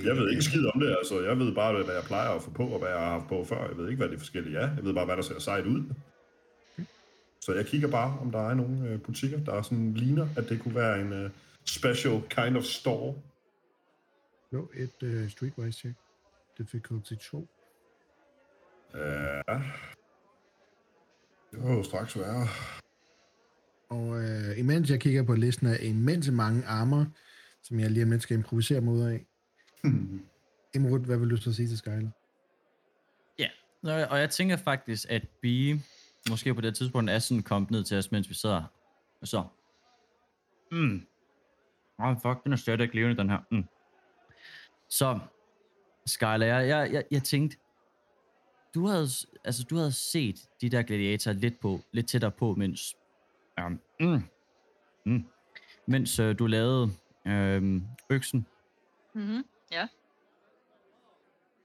Jeg ved ikke skid om det, altså. Jeg ved bare, hvad jeg plejer at få på, og hvad jeg har haft på før. Jeg ved ikke, hvad det forskellige er. Jeg ved bare, hvad der ser sejt ud. Okay. Så jeg kigger bare, om der er nogle butikker, der sådan ligner, at det kunne være en special kind of store. Jo, et streetwise check. Difficulty 2. Ja. Det var jo straks værre. Og imens jeg kigger på listen af immense mange armer, som jeg lige om lidt skal improvisere mig ud af. Imrud, hvad vil du så sige til Skyler? Ja, og jeg tænker faktisk, at Bee måske på det tidspunkt er sådan kommet ned til os, mens vi sidder og så. Fuck, den er større ikke levende, den her. Så, Skyler, jeg tænkte, du havde set de der gladiatorer lidt tættere på, mens du lavede øksen. Ja.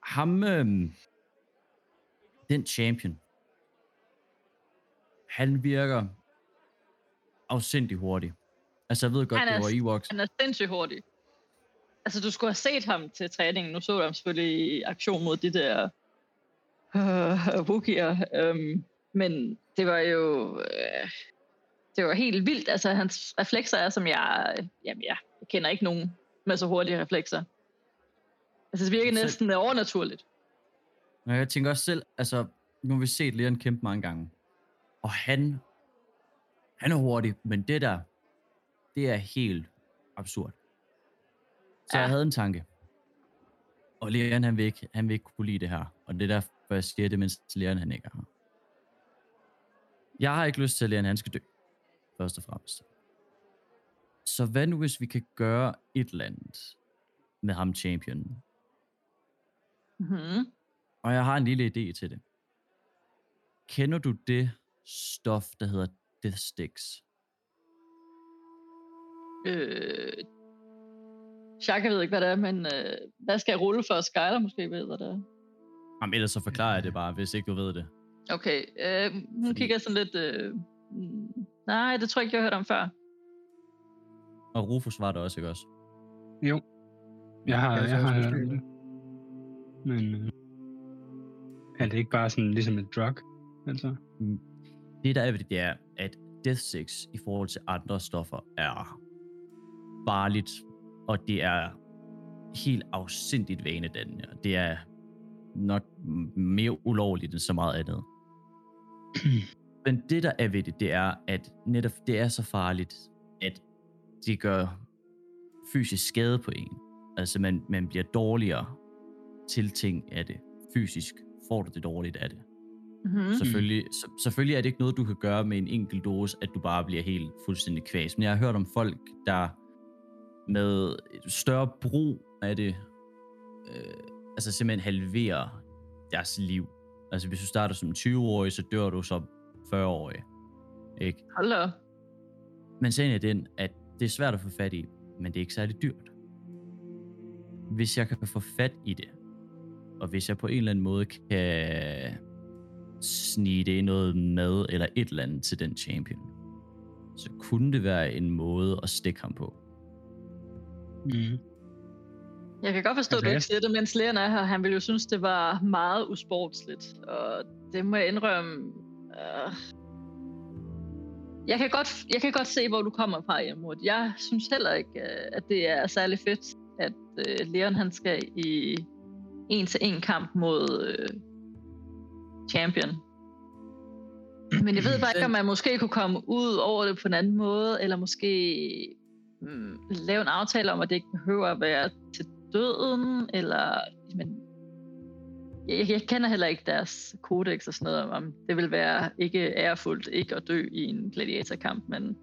Ham, den champion, han virker afsindig hurtig. Altså, jeg ved godt, det var Ewoks. Han er sindssygt hurtig. Altså, du skulle have set ham til træningen. Nu så du ham selvfølgelig i aktion mod de der Wookie'er. Men det var jo... Det var helt vildt. Altså, hans reflekser er, som jeg kender ikke nogen med så hurtige reflekser. Altså, det virker næsten overnaturligt. Ja, jeg tænker også selv, altså, nu har vi set Leon kæmpe mange gange. Og han er hurtig, men det der, det er helt absurd. Så jeg havde en tanke. Og Leon, han vil ikke kunne lide det her. Og det er derfor, jeg siger det, mens Leon, han ikke er her. Jeg har ikke lyst til, at Leon, han skal dø. Først og fremmest. Så hvad nu, hvis vi kan gøre et eller andet med ham, championen? Og jeg har en lille idé til det. Kender du det, stof, der hedder DeathSticks? Shaka ved ikke, hvad det er, men hvad skal jeg rulle for? Skyler måske ved, hvad det er. Jamen, ellers så forklarer jeg det bare, hvis ikke du ved det. Okay, nu kigger sådan lidt... nej, det tror jeg ikke, jeg har hørt om før. Og Rufus var der også, ikke også? Jo. Jeg har hørt det. Men... er det ikke bare sådan ligesom et drug, altså? Det der er ved det, er, at DeathSticks i forhold til andre stoffer er farligt, og det er helt afsindigt vanedannende. Det er nok mere ulovligt end så meget andet. Men det der er ved det, det er, at netop det er så farligt, at det gør fysisk skade på en. Altså man bliver dårligere til ting af det. Fysisk får du det dårligt af det. Mm-hmm. Selvfølgelig er det ikke noget, du kan gøre med en enkelt dose, at du bare bliver helt fuldstændig kvæs. Men jeg har hørt om folk, der med større brug af det, altså simpelthen halverer deres liv. Altså hvis du starter som 20-årig, så dør du som 40-årig. Ikke? Hold da. Men sagen er den, at det er svært at få fat i, men det er ikke særlig dyrt. Hvis jeg kan få fat i det, og hvis jeg på en eller anden måde kan snige det noget mad eller et eller andet til den champion, så kunne det være en måde at stikke ham på. Mm. Jeg kan godt forstå, at du ikke siger det, mens lægerne er her. Han ville jo synes, det var meget usportsligt, og det må jeg indrømme. Jeg kan godt se, hvor du kommer fra, Imrud. Jeg synes heller ikke, at det er særlig fedt, at Leon han skal i en-til-en kamp mod champion. Men jeg ved bare ikke, om man måske kunne komme ud over det på en anden måde, eller måske lave en aftale om, at det ikke behøver at være til døden, eller... Men jeg kender heller ikke deres kodex og sådan noget, om det vil være ikke ærefuldt ikke at dø i en gladiatorkamp, men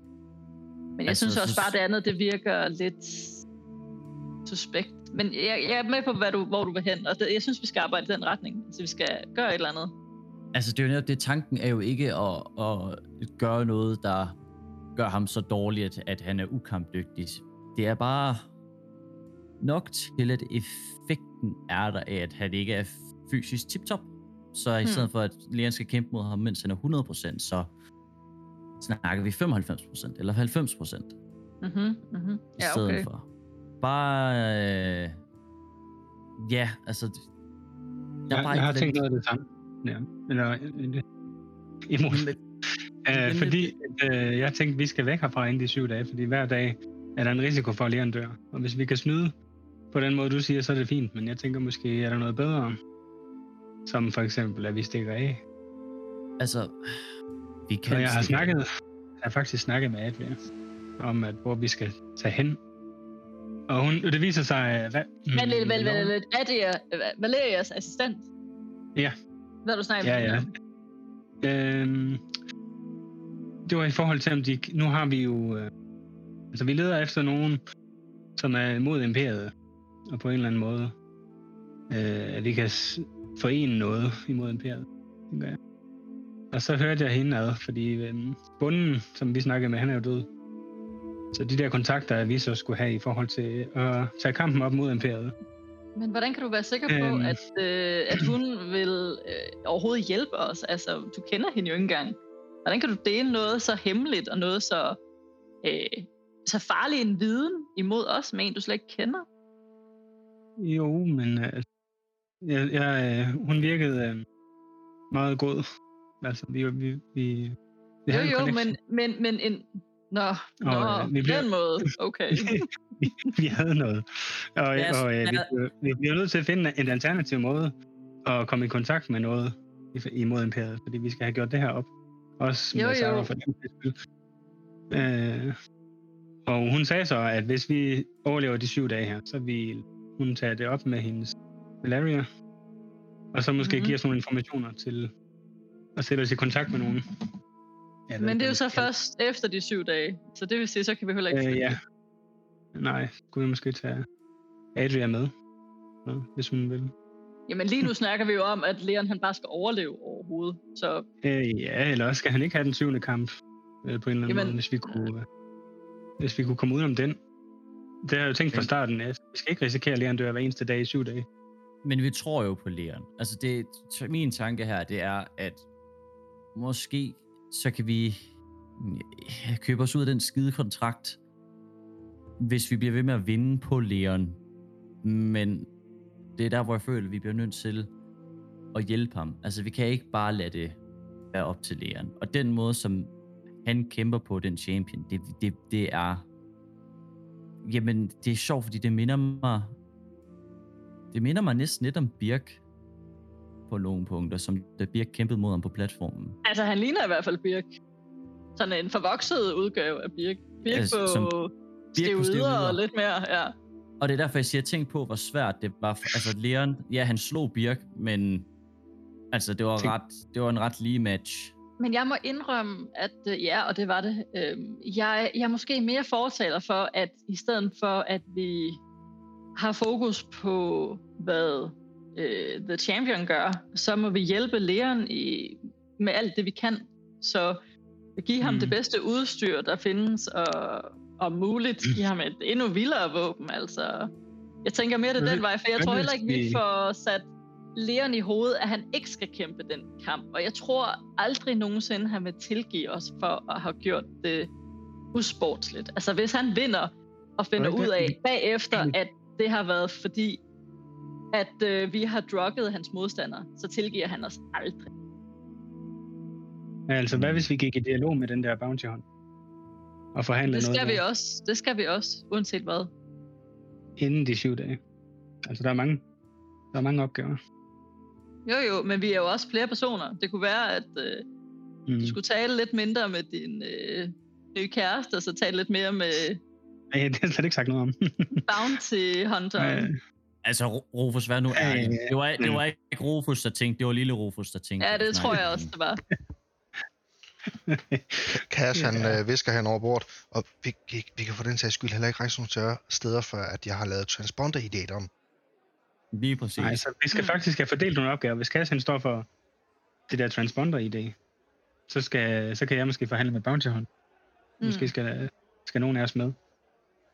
jeg synes også bare, det andet, det virker lidt suspekt. Men jeg er med på, hvor du vil hen, og jeg synes, vi skal arbejde i den retning, så vi skal gøre et eller andet. Altså, det er jo netop det. Tanken er jo ikke at gøre noget, der gør ham så dårligt, at han er ukampdygtig. Det er bare nok til, at effekten er der af, at han ikke er fysisk tip-top. Så i stedet for, at Leon skal kæmpe mod ham, mens han er 100%, så snakker vi 95% eller 90%. Mm-hmm. Ja, okay. I stedet for. Bare... ja, altså... Jeg har tænkt noget af det samme. Ja. Eller... Fordi jeg tænkte, vi skal væk herfra inden de 7 dage, fordi hver dag er der en risiko for, at Leon dør. Og hvis vi kan snyde på den måde, du siger, så er det fint. Men jeg tænker måske, er der noget bedre? Som for eksempel, at vi stikker af. Altså, vi kan... Og jeg har faktisk snakket med Adra om, at hvor vi skal tage hen. Og det viser sig... Hvad er det Valerias assistent? Ja. Hvad du snakker med? Ja. Det var i forhold til, om de... Nu har vi jo... altså, vi leder efter nogen, som er imod imperiet. Og på en eller anden måde, at vi kan forene noget imod imperiet. Okay. Og så hørte jeg hende ad, fordi bunden, som vi snakkede med, han er jo død. Så de der kontakter, vi så skulle have i forhold til at tage kampen op mod imperiet. Men hvordan kan du være sikker på, at hun vil overhovedet hjælpe os? Altså, du kender hende jo ikke engang. Hvordan kan du dele noget så hemmeligt og noget så farlig en viden imod os med en, du slet ikke kender? Jo, men hun virkede meget god. Altså, vi havde en connection. Men en... Nå, den måde, okay. vi havde noget. Vi bliver nødt til at finde en alternativ måde at komme i kontakt med noget imod imperiet, fordi vi skal have gjort det her op. Også med Sarah for den tilskyld. Og hun sagde så, at hvis vi overlever de 7 dage her, så vil hun tage det op med hendes Valeria, og så måske give os nogle informationer til at sætte os i kontakt med nogen. Men det er jo så først efter de 7 dage, så det vil sige, så kan vi heller ikke... ja. Nej, kunne vi måske tage Adria med, hvis hun vil. Jamen lige nu snakker vi jo om, at Leon han bare skal overleve overhovedet. Så... ja, eller også skal han ikke have den syvende kamp på en eller anden måde, hvis vi kunne komme ud om den. Det har jeg jo tænkt fra starten. Vi skal ikke risikere, at Leon dør hver eneste dag i 7 dage. Men vi tror jo på Leon. Altså det, min tanke her, det er, at måske så kan vi købe os ud af den skide kontrakt, hvis vi bliver ved med at vinde på Leon. Men det er der, hvor jeg føler, at vi bliver nødt til at hjælpe ham. Altså vi kan ikke bare lade det være op til Leon. Og den måde, som han kæmper på den champion, det er... Jamen, det er sjovt, fordi det minder mig næsten lidt om Birk på nogle punkter, som da Birk kæmpede mod ham på platformen. Altså, han ligner i hvert fald Birk. Sådan en forvokset udgave af Birk. Birk altså, på steroider og lidt mere, ja. Og det er derfor, jeg siger, tænk på, hvor svært det var. Altså, Leon, ja, han slog Birk, men altså, det var en ret lige match. Men jeg må indrømme, at ja, og det var det. Jeg er måske mere fortaler for, at i stedet for, at vi har fokus på, hvad The Champion gør, så må vi hjælpe Leon med alt det, vi kan. Så give ham det bedste udstyr, der findes, og muligt give ham et endnu vildere våben. Altså, jeg tænker mere det den vej, for jeg tror heller ikke, vi får sat Leon i hovedet, at han ikke skal kæmpe den kamp, og jeg tror aldrig nogensinde, han vil tilgive os for at have gjort det usportsligt. Altså, hvis han vinder og finder ud af bagefter, at det har været fordi, at vi har drugget hans modstandere, så tilgiver han os aldrig. Ja, altså, hvad hvis vi gik i dialog med den der bounty hunt? Og forhandle noget? Det skal vi også, uanset hvad. Inden de 7 dage. Altså, der er mange opgaver. Jo, men vi er jo også flere personer. Det kunne være, at du skulle tale lidt mindre med din nye kæreste, og så tale lidt mere med... Ja, det har slet ikke sagt noget om. Bounty Hunter. Ja. Altså, Rufus, hvad nu er det? Det var ikke Rufus, der tænkte. Det var lille Rufus, der tænkte. Ja, det tror jeg også, det var. Cass, han visker hen over bord, og vi kan for den sags skyld heller ikke rejse nogle større steder, før at jeg har lavet transponder-idéer om. Lige præcis. Nej, så vi skal faktisk have fordelt nogle opgaver. Hvis Cass står for det der transponder-idé, så kan jeg måske forhandle med Bounty Hunt. Måske skal nogen af os med.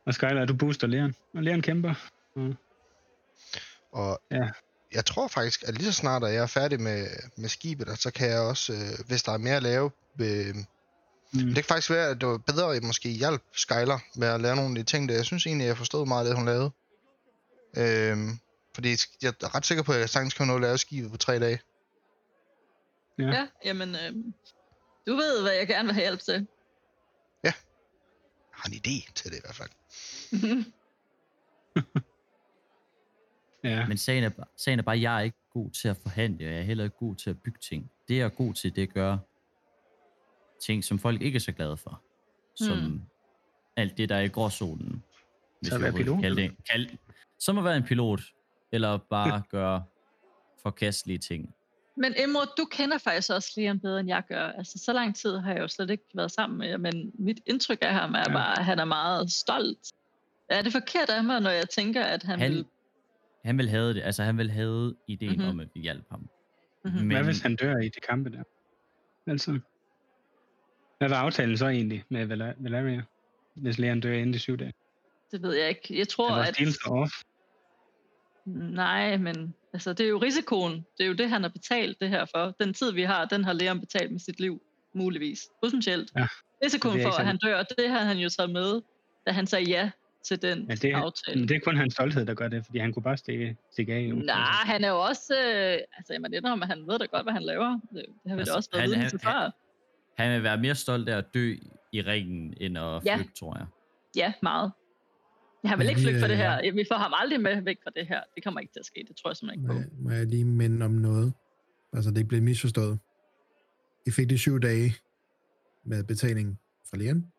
Og Skyler, du booster Leon. Og Leon kæmper. Og jeg tror faktisk, at lige så snart, at jeg er færdig med skibet, så kan jeg også, hvis der er mere at lave... Det kan faktisk være, at det var bedre, at måske hjælp Skyler med at lave nogle af de ting, der jeg synes egentlig, jeg forstod meget af det, hun lavede. Fordi jeg er ret sikker på, at jeg sagtens kan nå lave skibet på 3 dage. Ja, jamen... du ved, hvad jeg gerne vil have hjælp til. Ja. Jeg har en idé til det i hvert fald. Men sagen er bare, at jeg er ikke god til at forhandle, og jeg er heller ikke god til at bygge ting. Det, jeg er god til, det gør ting, som folk ikke er så glade for. Som alt det, der er i gråzonen. Hvis så at være pilot? Som at være en pilot, eller bare gøre forkastelige ting. Men Imrud, du kender faktisk også Leon bedre, end jeg gør. Altså, så lang tid har jeg jo slet ikke været sammen med jer, men mit indtryk af ham er bare, at han er meget stolt. Er det forkert af mig, når jeg tænker, at han vil have det. Altså, han vil have ideen om, at vi hjælper ham. Men... Hvad hvis han dør i de kampe der? Altså, hvad var aftalen så egentlig med Valeria, hvis Leon dør inden de 7 dage? Det ved jeg ikke. Jeg tror, at... Nej, men altså, det er jo risikoen. Det er jo det, han har betalt det her for. Den tid, vi har, den har Leon betalt med sit liv, muligvis. Potentielt. Ja, risikoen for, at han dør, det har han jo taget med, da han sagde ja til den aftale. Men det er kun hans stolthed, der gør det, fordi han kunne bare stikke af. Nej, han er jo også... altså, jeg må ender om, at han ved da godt, hvad han laver. Det har vi altså, da også været uden til før. Han vil være mere stolt af at dø i ringen, end at flygte, tror jeg. Ja, meget. Jeg vil ikke flygte fra det her. Vi får ham aldrig med væk fra det her. Det kommer ikke til at ske. Det tror jeg simpelthen ikke på. Må jeg lige minde om noget? Altså, det blev misforstået. I fik de 7 dage med betaling fra Leon.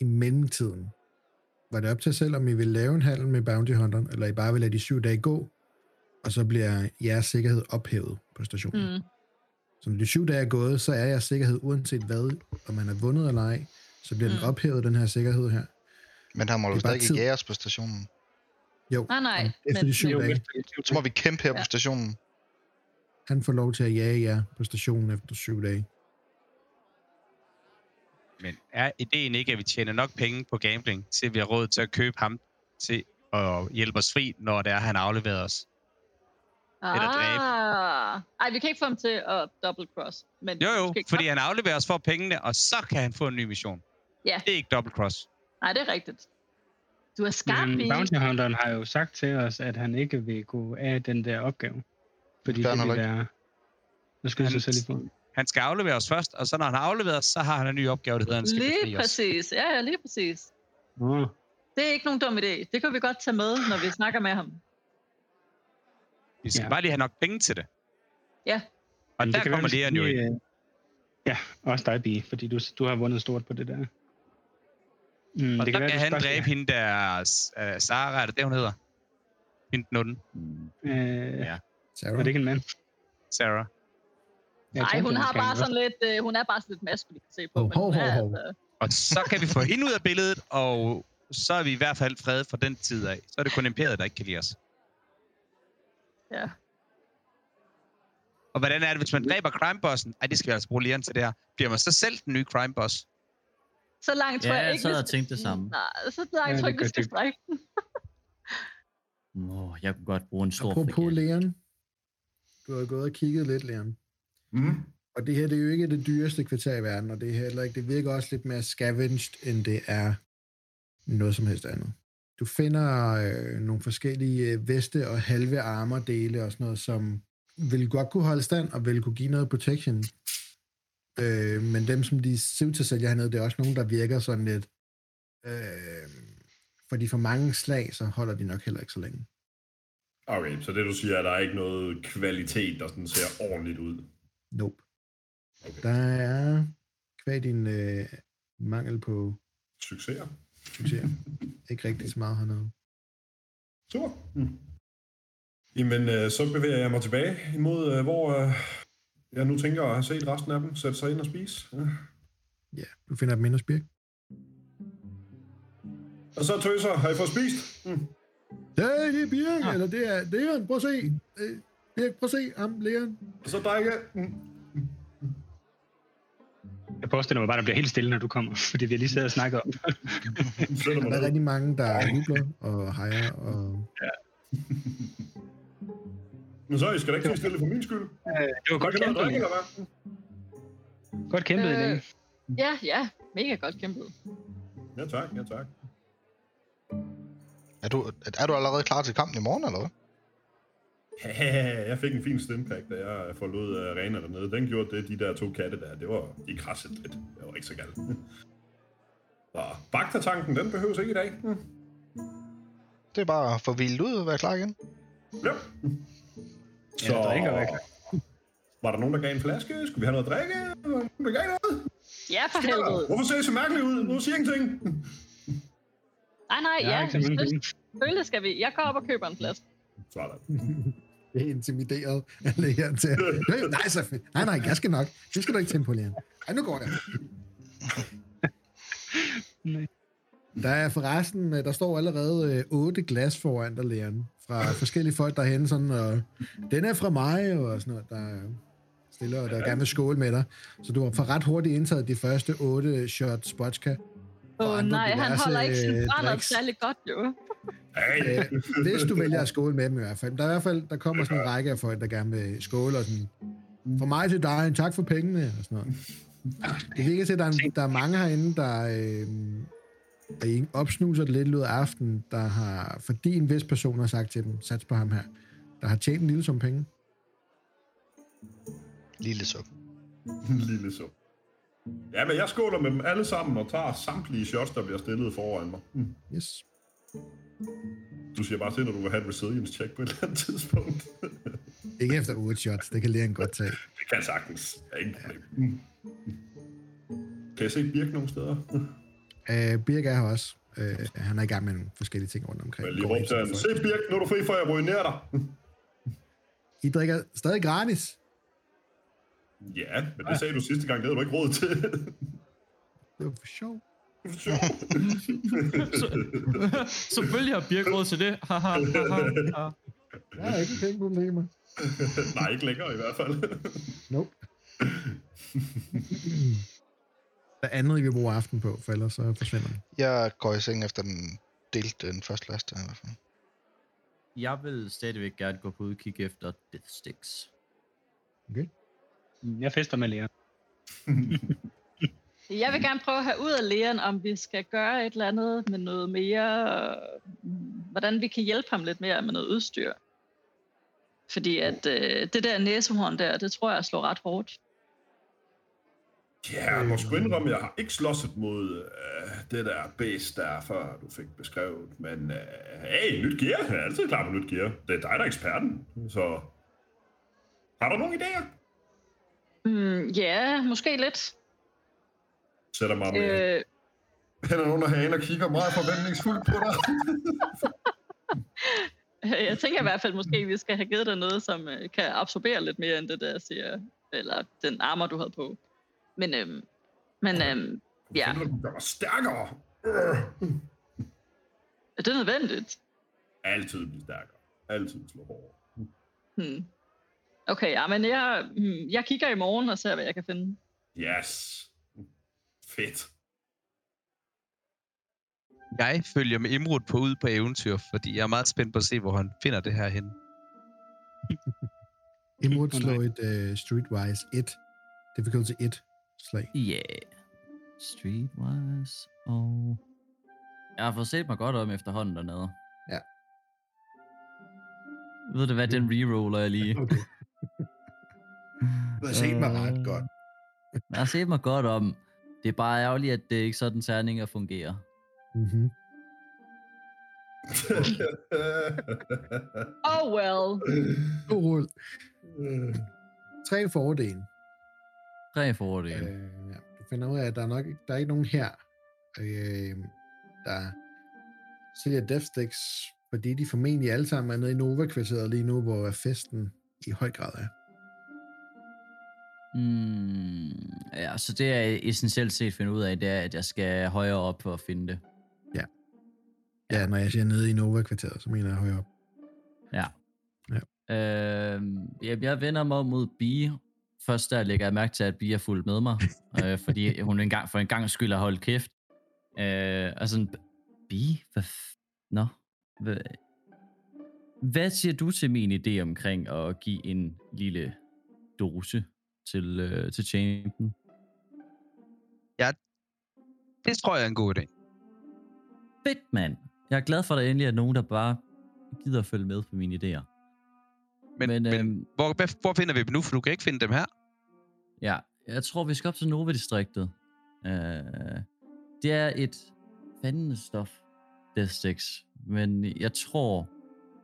I mellemtiden var det op til selv, om I ville lave en handel med Bounty Hunter, eller I bare vil lade de 7 dage gå, og så bliver jeres sikkerhed ophævet på stationen. Så når de 7 dage er gået, så er jeres sikkerhed, uanset hvad, om man har vundet eller ej, så bliver den ophævet, den her sikkerhed her. Men han må jo stadig ikke jæres på stationen. Jo. Nej. Efter de 7 dage. Så må vi kæmpe her på stationen. Han får lov til at jage jer på stationen efter 7 dage. Men er ideen ikke, at vi tjener nok penge på gambling, til vi har råd til at købe ham til at hjælpe os fri, når det er, han afleverer os? Eller dræbe. Ej, vi kan ikke få ham til at double-cross. Men jo, fordi han afleverer os for pengene, og så kan han få en ny mission. Ja. Det er ikke double-cross. Nej, det er rigtigt. Du er skarp, men Bounty Hunteren har jo sagt til os, at han ikke vil gå af den der opgave. Fordi det vil være... Nu skal han, han skal aflevere os først, og så når han har afleveret os, så har han en ny opgave, der hedder, han skal lige præcis. Os. Ja, lige præcis. Det er ikke nogen dum idé. Det kan vi godt tage med, når vi snakker med ham. Vi skal bare lige have nok penge til det. Ja. Og men der det kommer Leon jo ind. Ja, også dig, Bie, fordi du har vundet stort på det der. Og det kan han dræbe hende der, Sarah, er det hun hedder? Hende den Sarah. Er det ikke en mand? Sarah. Nej, hun har bare sådan lidt, hun er bare sådan lidt maskulin at se på. Og så kan vi få hende ud af billedet, og så er vi i hvert fald fredet fra den tid af. Så er det kun imperiet, der ikke kan lide os. Ja. Og hvordan er det, hvis man dræber crimebossen? Ej, det skal vi altså bruge Leon til det her. Bliver man så selv den nye crimeboss? Så langt tror jeg ikke... Ja, så havde jeg tænkt det samme. Nej, så langt tror jeg ikke, vi skal strække den. Nå, jeg kunne godt bruge en stor frikæld. Apropos Leon. Du har gået og kigget lidt, Leon. Mm. Og det her, det er jo ikke det dyreste kvarter i verden, og det er heller ikke... Det virker også lidt mere scavenged, end det er noget som helst andet. Du finder nogle forskellige veste og halve armerdele og sådan noget, som vil godt kunne holde stand og vil kunne give noget protection. Men dem, som de ser til at sælge hernede, det er også nogen, der virker sådan lidt... fordi for mange slag, så holder de nok heller ikke så længe. Okay, så det du siger, at der er ikke noget kvalitet, der sådan ser ordentligt ud? Nope. Okay. Der er kvad din mangel på... Succeser. Ikke rigtig så meget hernede. Super. Mm. Jamen, så bevæger jeg mig tilbage imod, hvor... Jeg nu tænker at have set resten af dem, sætte sig ind og spise. Ja, du finder dem ind og spise. Og så tøser, har I fået spist? Mm. Ja, det er Birk, eller det er Leon, prøv at se. Birk, prøv at se ham, Leon. Og så drikker Jeg påstiller mig bare, at der bliver helt stille, når du kommer, fordi vi har lige siddet og snakket om. Der er rigtig mange, der jubler og hejer og... Ja. Men så I skal da ikke stille for min skyld. Det var godt kæmpet. Godt kæmpet i dag. Ja. Mega godt kæmpet. Ja tak. Er du allerede klar til kampen i morgen, eller hvad? Ja, jeg fik en fin stimpak, da jeg forlod arenaen dernede. Den gjorde det, de der 2 katte der. Det var de krassede lidt. Det var ikke så galt. Så bagtertanken, den behøves ikke i dag. Det er bare at få hvilet ud og være klar igen. Ja. Så var der nogen, der gav en flaske? Skulle vi have noget at drikke? Var nogen, der gav noget? Ja, for helvede. Hvorfor ser I så mærkeligt ud? Nu siger jeg ingenting. Nej, selvfølgelig skal vi. Jeg går op og køber en flaske. Sådan. Det er intimideret at lægge her til. Nej, så nej, jeg skal nok. Det skal du ikke tænke på, Leon. Ej, nu går det. Der er forresten, der står allerede 8 glas foran der, Leon. Fra forskellige folk derhenne, sådan, og den er fra mig, og sådan noget, der stiller, og der gerne vil skåle med dig. Så du har for ret hurtigt indtaget de første 8 shots vodka. Nej, han holder ikke sin brænder særlig godt, jo. Hvis du vælger at skåle med dem i hvert fald. Der kommer sådan en række af folk, der gerne vil skåle, og sådan, for mig til dig, tak for pengene, og sådan noget. Det virker til, at der er mange herinde, der I opsnuser det lidt ud af aftenen, der har, fordi en vis person har sagt til dem, sats på ham her, der har tjent en lille sum penge. Lille sum. Ja, men jeg skåler med dem alle sammen og tager samtlige shots, der bliver stillet foran mig. Mm. Yes. Du siger bare til, når du vil have et resilience check på et eller andet tidspunkt. Ikke efter 8 shots, det kan Leon godt tage. Det kan sagtens. Kan jeg se Birk nogle steder? Birk er her også. Han er i gang med nogle forskellige ting rundt omkring. Se Birk, nu er du fri for, at jeg ruinerer dig. I drikker stadig gratis. Ja, men det sagde du sidste gang, det havde du ikke råd til. Det var for sjov. Selvfølgelig har Birk råd til det. Jeg har ikke tænkt problemer. Nej, ikke længere i hvert fald. Nope. Der er andet, I vil bruge aften på, for ellers så forsvinder den. Jeg går i seng efter den delte den første last. Jeg vil stadigvæk gerne gå på ud og kigge efter Deathsticks. Okay. Jeg fester med Leon. Jeg vil gerne prøve at have ud af Leon, om vi skal gøre et eller andet med noget mere. Hvordan vi kan hjælpe ham lidt mere med noget udstyr. Fordi at det der næsehorn der, det tror jeg slår ret hårdt. Ja, jeg må sgu indrømme, jeg har ikke slåsset mod det der base der, før du fik beskrevet. Men hey, nyt gear. Jeg er altid klar på nyt gear. Det er dig, der er eksperten. Så har du nogle idéer? Ja, måske lidt. Sætter mig med hænderne under hagen og kigger meget forventningsfuldt på dig. Jeg tænker i hvert fald, måske vi skal have givet dig noget, som kan absorbere lidt mere end det der, siger, eller den armor, du havde på. Men, ja. Der var stærkere. Er det nødvendigt? Altid blive stærkere. Altid slå hårdere. Okay, ja, men jeg kigger i morgen og ser, hvad jeg kan finde. Yes. Fedt. Jeg følger med Imrud på ud på eventyr, fordi jeg er meget spændt på at se, hvor han finder det her henne. Imrud slår et Streetwise 1. Difficulty 1 slag. Ja. Yeah. Streetwise og... Jeg har fået set mig godt om efterhånden dernede. Ja. Ved du hvad, den reroller jeg lige. Okay. Du har set mig ret godt. Jeg har set mig godt om. Det er bare ærgerligt, at det ikke er sådan terninger fungerer. Mm-hmm. Oh well. God rull. 3 fordele. 3 fordele. Ja, du finder ud af, at der er ikke nogen her, der sælger deathsticks, fordi de formentlig alle sammen er nede i Nova-kvarteret lige nu, hvor festen i høj grad er. Ja, så det jeg essentielt set finder ud af, det er, at jeg skal højere op for at finde det. Ja. Ja, når jeg siger nede i Nova-kvarteret, så mener jeg højere op. Ja. Jeg vender mig mod Bie. Først der lægger jeg mærke til, at Bie er fuldt med mig, fordi hun for en gang skyld har holdt kæft. Og sådan, Bie? Hvad siger du til min idé omkring at give en lille dose til champion? Ja, det tror jeg er en god idé. Fedt, mand. Jeg er glad for, at der endelig er nogen, der bare gider at følge med på mine idéer. Men hvor finder vi dem nu? For du kan ikke finde dem her. Ja, jeg tror, vi skal op til Nova-distriktet. Det er et fandende stof, Deathsticks. Men jeg tror,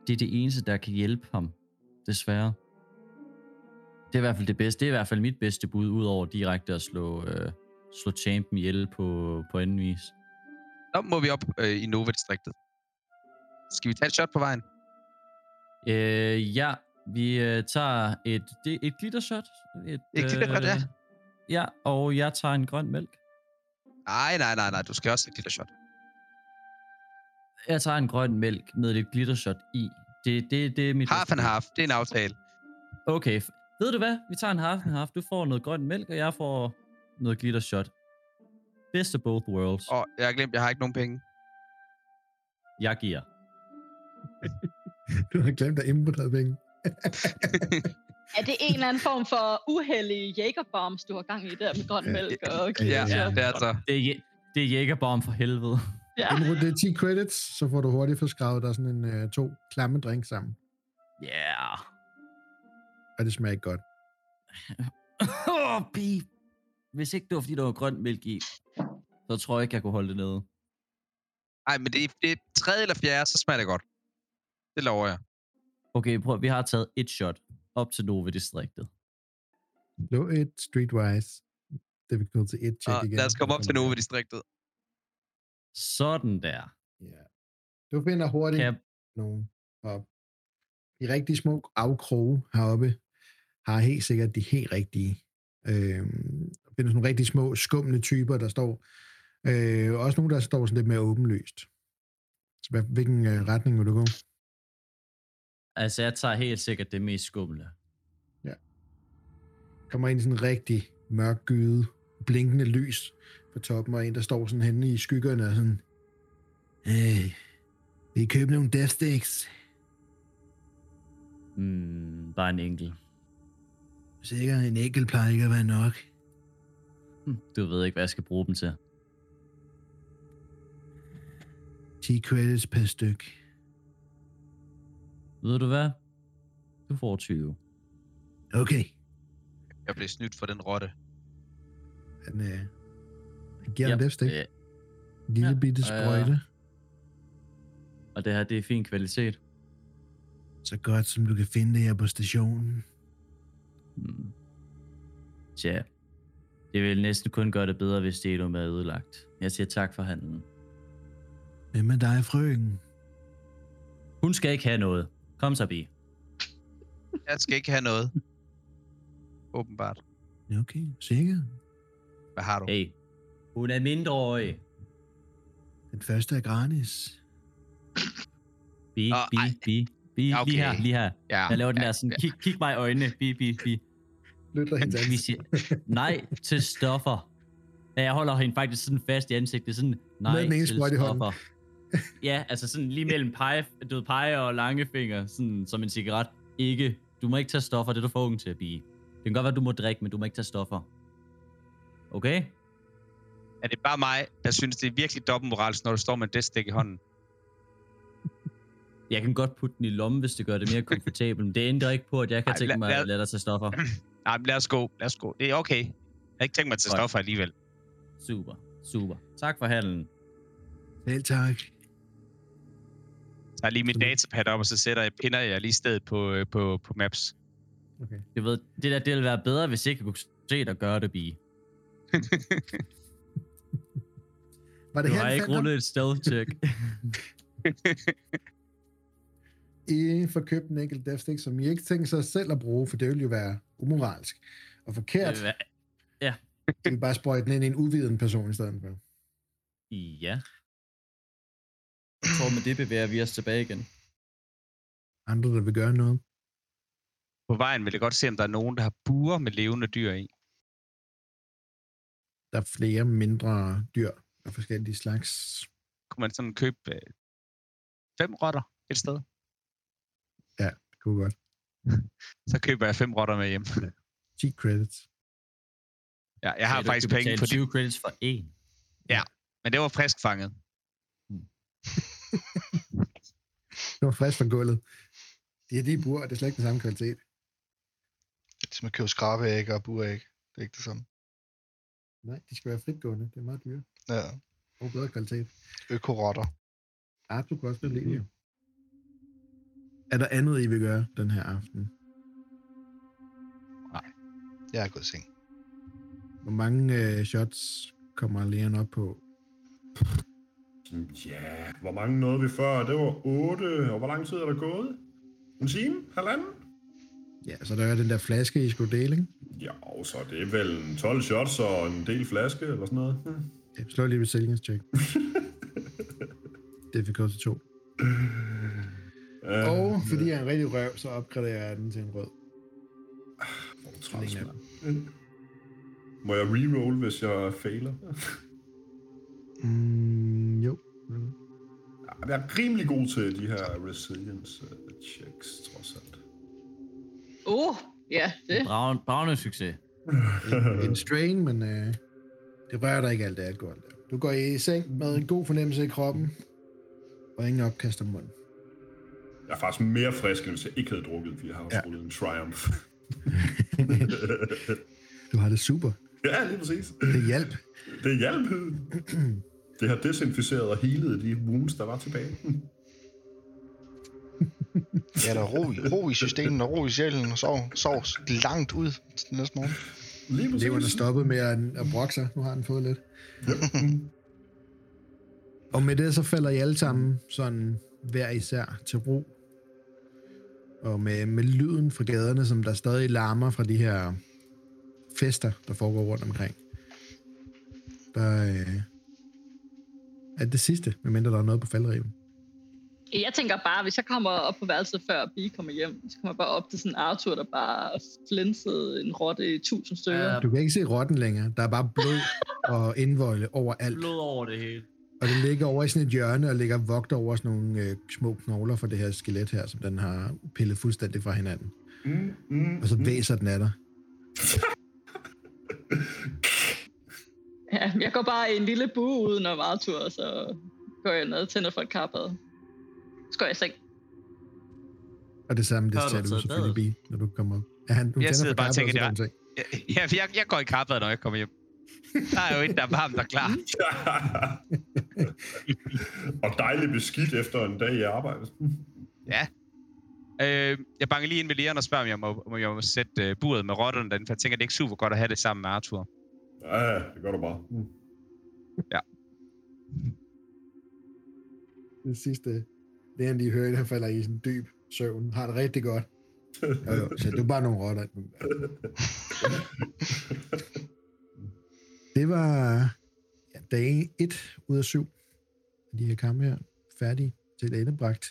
det er det eneste, der kan hjælpe ham. Desværre. Det er i hvert fald det bedste. Det er i hvert fald mit bedste bud, udover direkte at slå champen ihjel på anden vis. Så må vi op i Nova-distriktet. Skal vi tage et shot på vejen? Ja, vi tager et glittershot. Et glittershot, ja. Ja, og jeg tager en grøn mælk. Nej, du skal også have et glittershot. Jeg tager en grøn mælk med et glittershot i. Det er mit... Half and half, det er en aftale. Okay, ved du hvad? Vi tager en half and half. Du får noget grøn mælk, og jeg får noget glittershot. Best of both worlds. Og jeg har glemt, jeg har ikke nogen penge. Jeg giver. Du har glemt at imponere penge. Er det en eller anden form for uheldige jægerbombs, du har gang i der med grøn mælk? Okay. Ja, det er så. Det er jægerbomb for helvede. Ja. Det er 10 credits, så får du hurtigt forskrevet dig sådan en 2 klamme drink sammen. Ja. Yeah. Og det smager ikke godt. Hvis ikke det var, fordi der var grøn mælk i, så tror jeg ikke, jeg kunne holde det nede. Ej, men det er 3. eller 4, så smager det godt. Det lover jeg. Okay, prøv. Vi har taget et shot op til Nova-distriktet. Lå et streetwise. Det vil gå til et check igen. Lad os komme op til Nova-distriktet. Sådan der. Ja. Du finder hurtigt nogen op. De rigtige små afkroge heroppe har helt sikkert de helt rigtige. Finder sådan nogle rigtig små skumne typer, der står Også nogen, der står sådan lidt mere åbenløst. Så hvilken retning vil du gå? Altså, jeg tager helt sikkert det mest skumle. Ja. Kommer ind i sådan en rigtig mørk gyde, blinkende lys på toppen, og en, der står sådan henne i skyggerne og sådan... Hey, vil I købe nogle DeathSticks? Bare en enkelt. Sikkert en enkelt plejer ikke at være nok. Du ved ikke, hvad jeg skal bruge dem til. 10 credits per styk. Ved du hvad? Du får 20. Okay. Jeg blev snydt for den rotte. Han giver en DeathStick. Lille bitte sprøjte. Og det her, det er fin kvalitet. Så godt som du kan finde det her på stationen. Tja. Det vil næsten kun gøre det bedre, hvis det er noget ødelagt. Jeg siger tak for handlen. Hvem er dig, frøken? Hun skal ikke have noget. Kom så, bi. Jeg skal ikke have noget. Åbenbart. Okay, sikkert. Hvad har du? Hey, hun er mindreårig. Den første er gratis. Bi, okay. lige her. Ja, jeg laver den der sådan, kig mig i øjnene, bi. Lytter hende til. Nej til stoffer. Ja, jeg holder hende faktisk sådan fast i ansigtet, sådan nej til stoffer. Ja, altså sådan lige mellem pege og langefinger, sådan som en cigaret. Ikke, du må ikke tage stoffer, det er du for unge til at blive. Det kan godt være, du må drikke, men du må ikke tage stoffer. Okay? Er det bare mig, der synes, det er virkelig dobbeltmoralsk, når du står med en DeathStick i hånden? Jeg kan godt putte den i lommen, hvis det gør det mere komfortabelt, men det ændrer ikke på, at jeg kan tænke mig at lade dig tage stoffer. Nej, men lad os gå. Det er okay. Jeg har ikke tænkt mig at tage stoffer alligevel. Super. Tak for handlen. Vel tak. Jeg tager lige mit datapad op, og så sætter jeg pinder lige stedet på Maps. Okay. Jeg ved, det der ville være bedre, hvis ikke jeg kunne se dig gøre det, bi. Var det du har ikke rullet et stealth-check. I får købt en enkelt DeathStick, som I ikke tænker sig selv at bruge, for det ville jo være umoralsk og forkert. Ja. Det vil bare sprøjte den ind i en uvidende person i stedet for. Ja. Jeg tror, med det bevæger vi os tilbage igen. Andre, der vil gøre noget. På vejen vil jeg godt se, om der er nogen, der har buer med levende dyr i. Der er flere mindre dyr af forskellige slags. Kunne man sådan købe 5 rotter et sted? Ja, det kunne godt. Så køber jeg 5 rotter med hjem. 10 credits. Ja, jeg har faktisk penge på 20 credits for 1. Ja, men det var frisk fanget. Det var frisk fra gulvet. Det er de bur, det er slet ikke den samme kvalitet. Det er som at købe skrabeæg og buræg. Det er ikke det samme. Nej, de skal være fritgående. Det er meget dyre. Ja. Og bedre kvalitet. Økorotter. Ja, du kan også godt lide det. Er der andet, I vil gøre den her aften? Nej. Jeg er gået i seng. Hvor mange shots kommer Leon op på? Ja, hvor mange nåede vi før? Det var 8, og hvor lang tid er der gået? En time? Halvanden? Ja, så der er den der flaske, I skulle dele, ikke? Ja, så det er vel 12 shots og en del flaske, eller sådan noget. Jeg slår lige ved sælgningscheck. Difficulty 2. Og fordi jeg er en rigtig røv, så opgraderer jeg den til en rød. Hvor træls, man. Må jeg reroll, hvis jeg fejler? Jo. Jeg er rimelig god til de her resilience checks, trods alt. Ja, det. Bravende succes. En strain, men det rører dig ikke alt det alkohol. Du går i seng med en god fornemmelse i kroppen, og ingen opkast om munden. Jeg er faktisk mere frisk, end hvis jeg ikke havde drukket, fordi jeg har også drukket en triumph. Du har det super. Ja, lige præcis. Det hjalp. Det har desinficeret og healet de wounds, der var tilbage. Ja, der er ro i systemet og ro i sjælen, og sov langt ud til næste morgen. Lige præcis. Leveren er stoppet med at brokke sig. Nu har den fået lidt. Ja. Og med det så falder I alle sammen sådan hver især til ro. Og med lyden fra gaderne, som der stadig larmer fra de her fester, der foregår rundt omkring. Der er det sidste, medmindre der er noget på faldreben. Jeg tænker bare, hvis jeg kommer op på værelset før Bee kommer hjem, så kommer jeg bare op til sådan Arthur, der bare flinsede en rotte i 1000 stykker. Ja. Du kan ikke se rotten længere. Der er bare blod og indvolde overalt. Blod over det hele. Og det ligger over i sådan et hjørne og ligger vogt over sådan nogle små knogler for det her skelet her, som den har pillet fuldstændig fra hinanden. Og så væser den af dig. Ja, jeg går bare i en lille bue uden om Arthur, og så går jeg ned og tænder for et karpad. Så går jeg i seng. Og det samme, det ser du selvfølgelig Bee, når du kommer op. Ja, jeg sidder bare og tænker, jeg går i karpadet, når jeg kommer hjem. Der er jo en, der er varmt og klar. Og dejligt beskidt efter en dag i arbejdet. Ja. Jeg banker lige ind med Leon og spørger, om jeg må sætte buret med rotterne derinde, for jeg tænker, det er ikke super godt at have det sammen med Arthur. Ja, det gør du bare. Ja. Det sidste... Det han lige hører, der falder i sådan dyb søvn. Har det rigtig godt. Jo, så det er bare nogle rotter. Det var dag 1 ud af 7. De her kampe her færdige til et endebragt.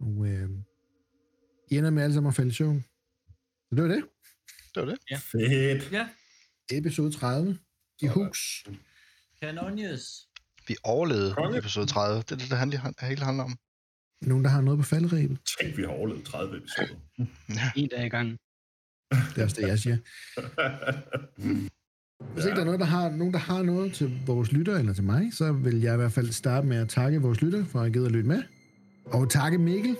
Og I ender med alle sammen at falde i søvn. Så det var det. Det var det. Ja. Fedt. Ja. Episode 30 i hus. Kanonius. Vi overlevede episode 30. Det er det, der hele handler om. Nogen, der har noget på falderæbet. Tænk, vi har overlevet 30 episoder. Ja. En dag i gangen. Det er også det, jeg siger. Hvis ikke der er noget, der har noget til vores lytter eller til mig, så vil jeg i hvert fald starte med at takke vores lytter for at give at lytte med. Og takke Mikkel,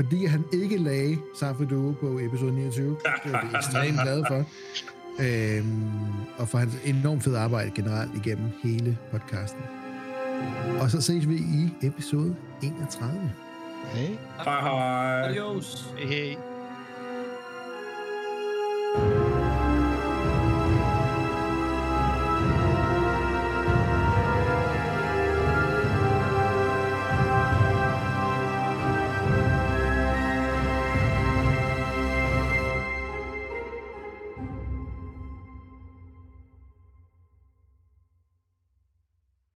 fordi han ikke lagde Safreduo på episode 29. Det er vi ekstremt glade for. Og for hans enormt fede arbejde generelt igennem hele podcasten. Og så ses vi i episode 31. Hej. Hej. Adios. Hej.